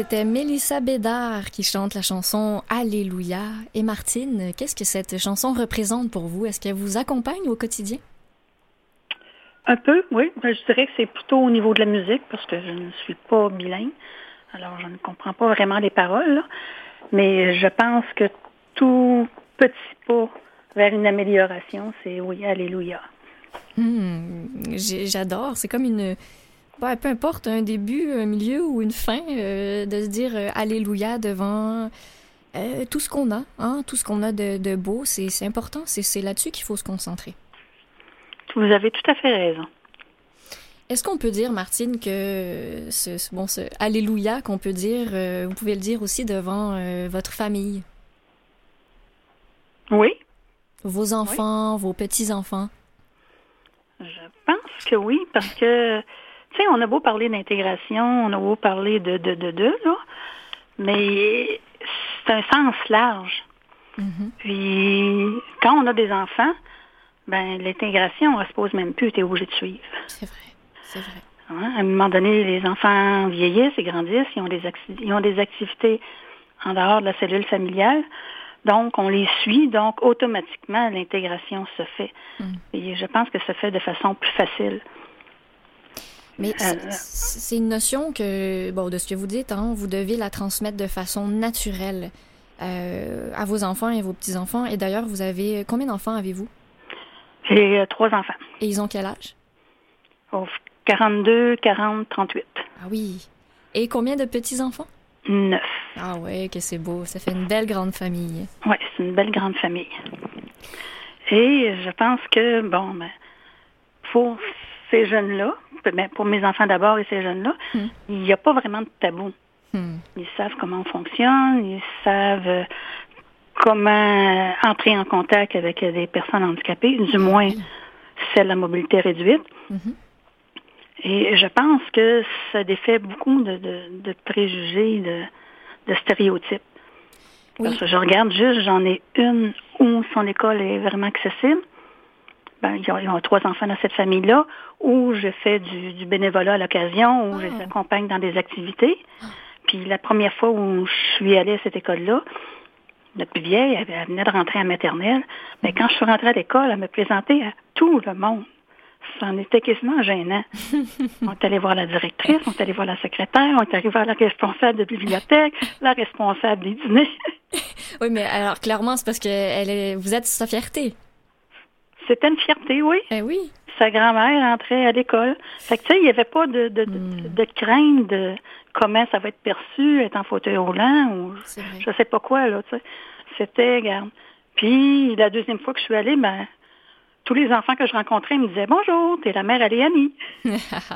C'était Mélissa Bédard qui chante la chanson « Alléluia ». Et Martine, qu'est-ce que cette chanson représente pour vous? Est-ce qu'elle vous accompagne au quotidien? Un peu, oui. Je dirais que c'est plutôt au niveau de la musique, parce que je ne suis pas bilingue. Alors, je ne comprends pas vraiment les paroles, là. Mais je pense que tout petit pas vers une amélioration, c'est oui, Alléluia. Mmh, j'adore. C'est comme une... Ben, peu importe, un début, un milieu ou une fin, euh, de se dire euh, Alléluia devant euh, tout ce qu'on a, hein, tout ce qu'on a de, de beau, c'est, c'est important, c'est, c'est là-dessus qu'il faut se concentrer. Vous avez tout à fait raison. Est-ce qu'on peut dire, Martine, que ce, ce, bon, ce Alléluia qu'on peut dire, euh, vous pouvez le dire aussi devant euh, votre famille? Oui. Vos enfants, oui. Vos petits-enfants? Je pense que oui, parce que tu sais, on a beau parler d'intégration, on a beau parler de, de, de, de, là, mais c'est un sens large. Mm-hmm. Puis, quand on a des enfants, ben l'intégration, on ne se pose même plus, tu es obligé de suivre. C'est vrai, c'est vrai. Hein? À un moment donné, les enfants vieillissent et grandissent, ils ont des, acti- ils ont des activités en dehors de la cellule familiale, donc on les suit, donc automatiquement, l'intégration se fait. Mm. Et je pense que ça fait de façon plus facile. Mais c'est, c'est une notion que, bon, de ce que vous dites, hein, vous devez la transmettre de façon naturelle euh, à vos enfants et vos petits-enfants. Et d'ailleurs, vous avez... Combien d'enfants avez-vous? J'ai euh, trois enfants. Et ils ont quel âge? Oh, quarante-deux, quarante, trente-huit. Ah oui. Et combien de petits-enfants? Neuf. Ah ouais, que c'est beau. Ça fait une belle grande famille. Oui, c'est une belle grande famille. Et je pense que, bon, ben, faut... Ces jeunes-là, ben pour mes enfants d'abord et ces jeunes-là, mm. il n'y a pas vraiment de tabou. Mm. Ils savent comment on fonctionne, ils savent comment entrer en contact avec des personnes handicapées, du moins celles à mobilité réduite. Mm-hmm. Et je pense que ça défait beaucoup de, de, de préjugés, de, de stéréotypes. Oui. Parce que je regarde juste, j'en ai une où son école est vraiment accessible. Ben, ils ont, ils ont trois enfants dans cette famille-là, où je fais du, du bénévolat à l'occasion, où oh. je les accompagne dans des activités. Oh. Puis la première fois où je suis allée à cette école-là, notre plus vieille, elle, elle venait de rentrer à maternelle, mais quand je suis rentrée à l'école, elle me présentait à tout le monde. Ça en était quasiment gênant. On est allé voir la directrice, on est allé voir la secrétaire, on est allé voir la responsable de bibliothèque, la responsable des dîners. Oui, mais alors clairement, c'est parce que elle est... vous êtes sa fierté. C'était une fierté, oui. Eh oui. Sa grand-mère entrait à l'école. Fait que, tu sais, il n'y avait pas de, de, de, mm. de crainte de comment ça va être perçu, être en fauteuil roulant ou je sais pas quoi, là, tu sais. C'était, regarde. Puis, la deuxième fois que je suis allée, ben, tous les enfants que je rencontrais me disaient « Bonjour, t'es la mère à Léanie. »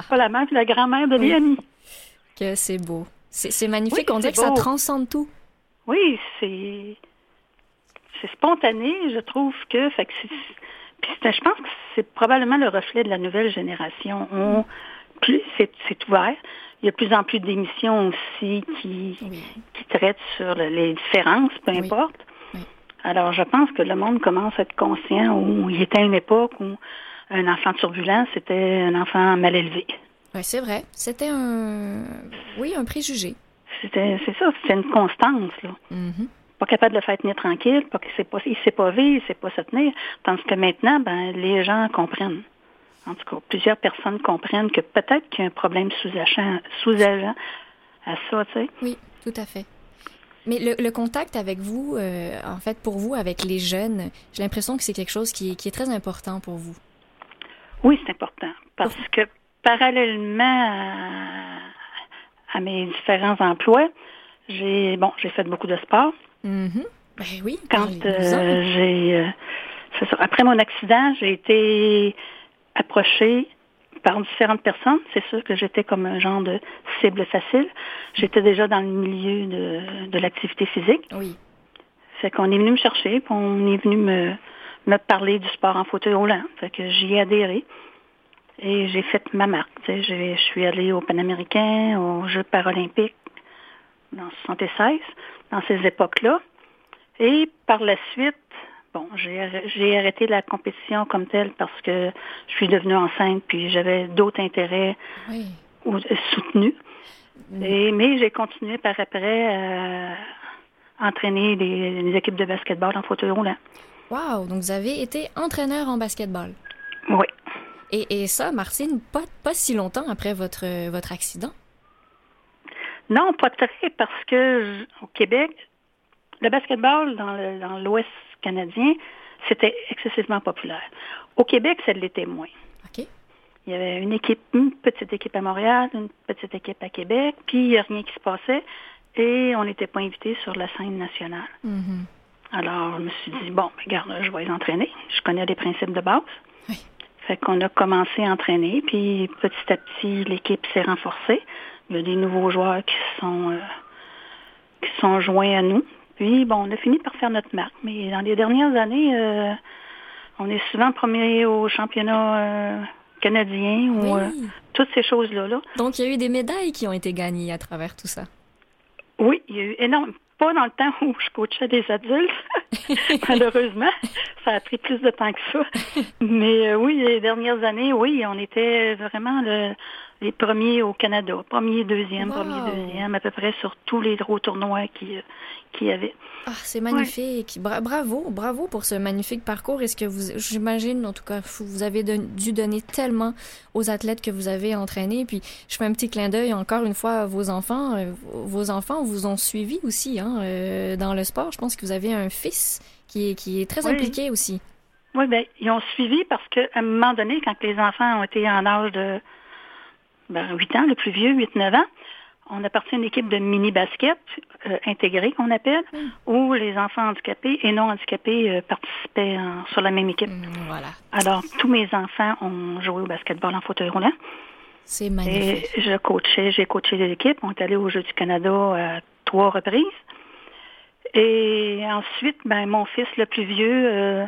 Pas la mère, puis la grand-mère de oui. Léanie. Que c'est beau. C'est, c'est magnifique. Oui, on dirait que ça transcende tout. Oui, c'est... C'est spontané, je trouve que... Fait que c'est... Puis je pense que c'est probablement le reflet de la nouvelle génération. On, plus, c'est, c'est ouvert. Il y a de plus en plus d'émissions aussi qui, oui. qui traitent sur les différences, peu oui. importe. Oui. Alors, je pense que le monde commence à être conscient où il était à une époque où un enfant turbulent, c'était un enfant mal élevé. Oui, c'est vrai. C'était un... Oui, un préjugé. C'était, c'est ça, c'était une constance, là. Mm-hmm. Pas capable de le faire tenir tranquille, pas qu'il sait pas, il sait pas vivre, il sait pas se tenir. Tandis que maintenant, ben, les gens comprennent. En tout cas, plusieurs personnes comprennent que peut-être qu'il y a un problème sous-agent, sous-agent à ça, tu sais. Oui, tout à fait. Mais le, le contact avec vous, euh, en fait, pour vous, avec les jeunes, j'ai l'impression que c'est quelque chose qui, qui est très important pour vous. Oui, c'est important. Parce oh. que parallèlement à, à mes différents emplois, j'ai, bon, j'ai fait beaucoup de sport. Mm-hmm. Ben oui. Quand euh, j'ai, euh, c'est sûr, après mon accident, j'ai été approchée par différentes personnes. C'est sûr que j'étais comme un genre de cible facile. J'étais déjà dans le milieu de, de l'activité physique. Oui. Fait qu'on est venu me chercher, puis on est venu me, me parler du sport en fauteuil roulant. Fait que j'y ai adhéré et j'ai fait ma marque. Tu sais, je suis allée aux Panaméricains, aux Jeux paralympiques. Dans soixante-seize, dans ces époques-là. Et par la suite, bon, j'ai, j'ai arrêté la compétition comme telle parce que je suis devenue enceinte puis j'avais d'autres intérêts oui. soutenus. Mmh. Et, mais j'ai continué par après à entraîner les, les équipes de basketball en fauteuil roulant. Wow! Donc, vous avez été entraîneur en basketball. Oui. Et, et ça, Martine, pas, pas si longtemps après votre, votre accident? Non, pas très, parce que au Québec, le basketball dans, le, dans l'Ouest canadien, c'était excessivement populaire. Au Québec, ça l'était moins. OK. Il y avait une équipe, une petite équipe à Montréal, une petite équipe à Québec, puis il n'y a rien qui se passait, et on n'était pas invité sur la scène nationale. Mm-hmm. Alors, je me suis dit, bon, regarde, je vais les entraîner. Je connais les principes de base. Oui. Fait qu'on a commencé à entraîner, puis petit à petit, l'équipe s'est renforcée. Il y a des nouveaux joueurs qui sont, euh, qui sont joints à nous. Puis, bon, on a fini par faire notre marque. Mais dans les dernières années, euh, on est souvent premier au championnat euh, canadien ou oui. euh, toutes ces choses-là. Là. Donc, il y a eu des médailles qui ont été gagnées à travers tout ça. Oui, il y a eu énormément. Pas dans le temps où je coachais des adultes, malheureusement. Ça a pris plus de temps que ça. Mais euh, oui, les dernières années, oui, on était vraiment le, les premiers au Canada. Premier, deuxième, wow. premier, deuxième, à peu près sur tous les gros tournois qu'il qui y avait. Ah, c'est magnifique. Ouais. Bra- bravo, bravo pour ce magnifique parcours. Est-ce que vous, j'imagine, en tout cas, vous avez don- dû donner tellement aux athlètes que vous avez entraînés. Puis, je fais un petit clin d'œil encore une fois à vos enfants. Vos enfants vous ont suivi aussi, hein, euh, dans le sport. Je pense que vous avez un fils qui est, qui est très oui. impliqué aussi. Oui, bien, ils ont suivi parce qu'à un moment donné, quand les enfants ont été en âge de ben, huit ans, le plus vieux, huit neuf ans, on a parti une équipe de mini-basket euh, intégrée, qu'on appelle, mm. où les enfants handicapés et non handicapés euh, participaient en, sur la même équipe. Mm, voilà. Alors, tous mes enfants ont joué au basketball en fauteuil roulant. C'est magnifique. Et je coachais, j'ai coaché l'équipe. On est allé aux Jeux du Canada à trois reprises. Et ensuite, ben, mon fils, le plus vieux, euh,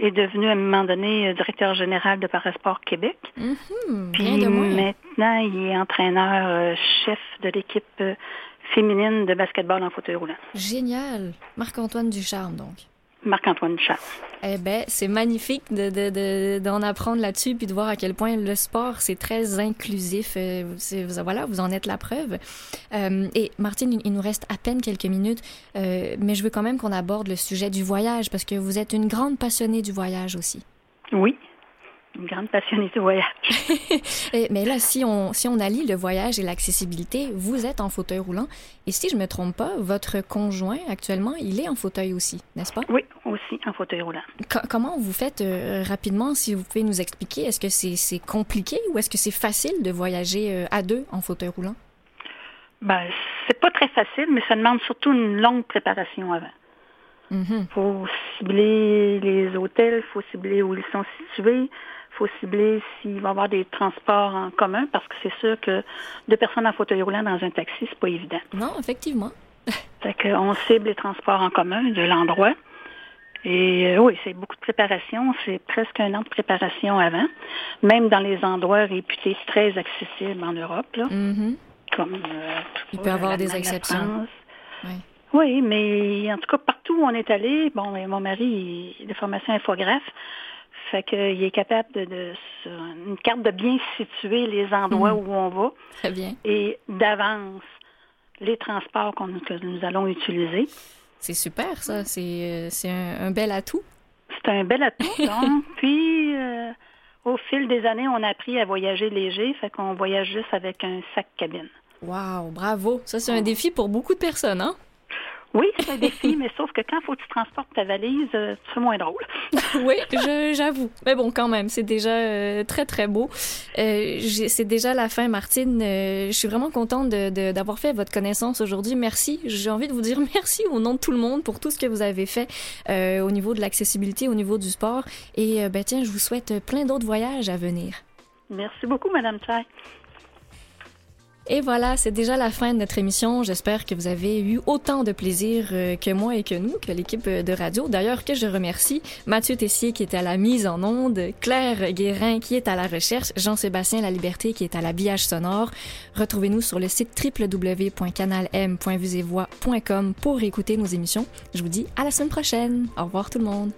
est devenu, à un moment donné, directeur général de Parasport Québec. Mm-hmm, Puis maintenant, il est entraîneur-chef euh, de l'équipe euh, féminine de basketball en fauteuil roulant. Génial! Marc-Antoine Ducharme, donc. Marc-Antoine Chasse. Eh bien, c'est magnifique de, de, de, d'en apprendre là-dessus puis de voir à quel point le sport, c'est très inclusif. C'est, voilà, vous en êtes la preuve. Euh, et Martine, il nous reste à peine quelques minutes, euh, mais je veux quand même qu'on aborde le sujet du voyage parce que vous êtes une grande passionnée du voyage aussi. Oui, une grande passionnée du voyage. Mais là, si on, si on allie le voyage et l'accessibilité, vous êtes en fauteuil roulant. Et si je ne me trompe pas, votre conjoint, actuellement, il est en fauteuil aussi, n'est-ce pas? Oui, aussi en fauteuil roulant. Qu- comment vous faites euh, rapidement, si vous pouvez nous expliquer? Est-ce que c'est, c'est compliqué ou est-ce que c'est facile de voyager euh, à deux en fauteuil roulant? Bien, c'est pas très facile, mais ça demande surtout une longue préparation avant. Il mm-hmm. faut cibler les hôtels, il faut cibler où ils sont situés. Il faut cibler s'il va y avoir des transports en commun, parce que c'est sûr que deux personnes en fauteuil roulant dans un taxi, c'est pas évident. Non, effectivement. Fait qu'on cible les transports en commun de l'endroit. Et euh, oui, c'est beaucoup de préparation. C'est presque un an de préparation avant, même dans les endroits réputés très accessibles en Europe. Là, mm-hmm. comme, euh, Il pas, peut y avoir la, des la, exceptions. La oui. oui, mais en tout cas, partout où on est allé, bon, mon mari il est de formation infographe. Fait qu'il est capable de, de sur une carte de bien situer les endroits mmh. où on va. Très bien. Et d'avance, les transports qu'on, que nous allons utiliser. C'est super, ça. C'est, c'est un, un bel atout. C'est un bel atout, donc. Puis, euh, au fil des années, on a appris à voyager léger. Fait qu'on voyage juste avec un sac cabine. Wow, bravo. Ça, c'est un défi pour beaucoup de personnes, hein? Oui, c'est un défi, mais sauf que quand il faut que tu transportes ta valise, euh, c'est moins drôle. Oui, je, j'avoue. Mais bon, quand même, c'est déjà euh, très, très beau. Euh, j'ai, c'est déjà la fin, Martine. Euh, je suis vraiment contente de, de, d'avoir fait votre connaissance aujourd'hui. Merci. J'ai envie de vous dire merci au nom de tout le monde pour tout ce que vous avez fait euh, au niveau de l'accessibilité, au niveau du sport. Et euh, ben tiens, je vous souhaite plein d'autres voyages à venir. Merci beaucoup, Madame Chaillé. Et voilà, c'est déjà la fin de notre émission. J'espère que vous avez eu autant de plaisir que moi et que nous, que l'équipe de radio. D'ailleurs, que je remercie Mathieu Tessier qui est à la mise en onde, Claire Guérin qui est à la recherche, Jean-Sébastien Laliberté qui est à l'habillage sonore. Retrouvez-nous sur le site double vé double vé double vé point canal m point vues et voix point com pour écouter nos émissions. Je vous dis à la semaine prochaine. Au revoir tout le monde.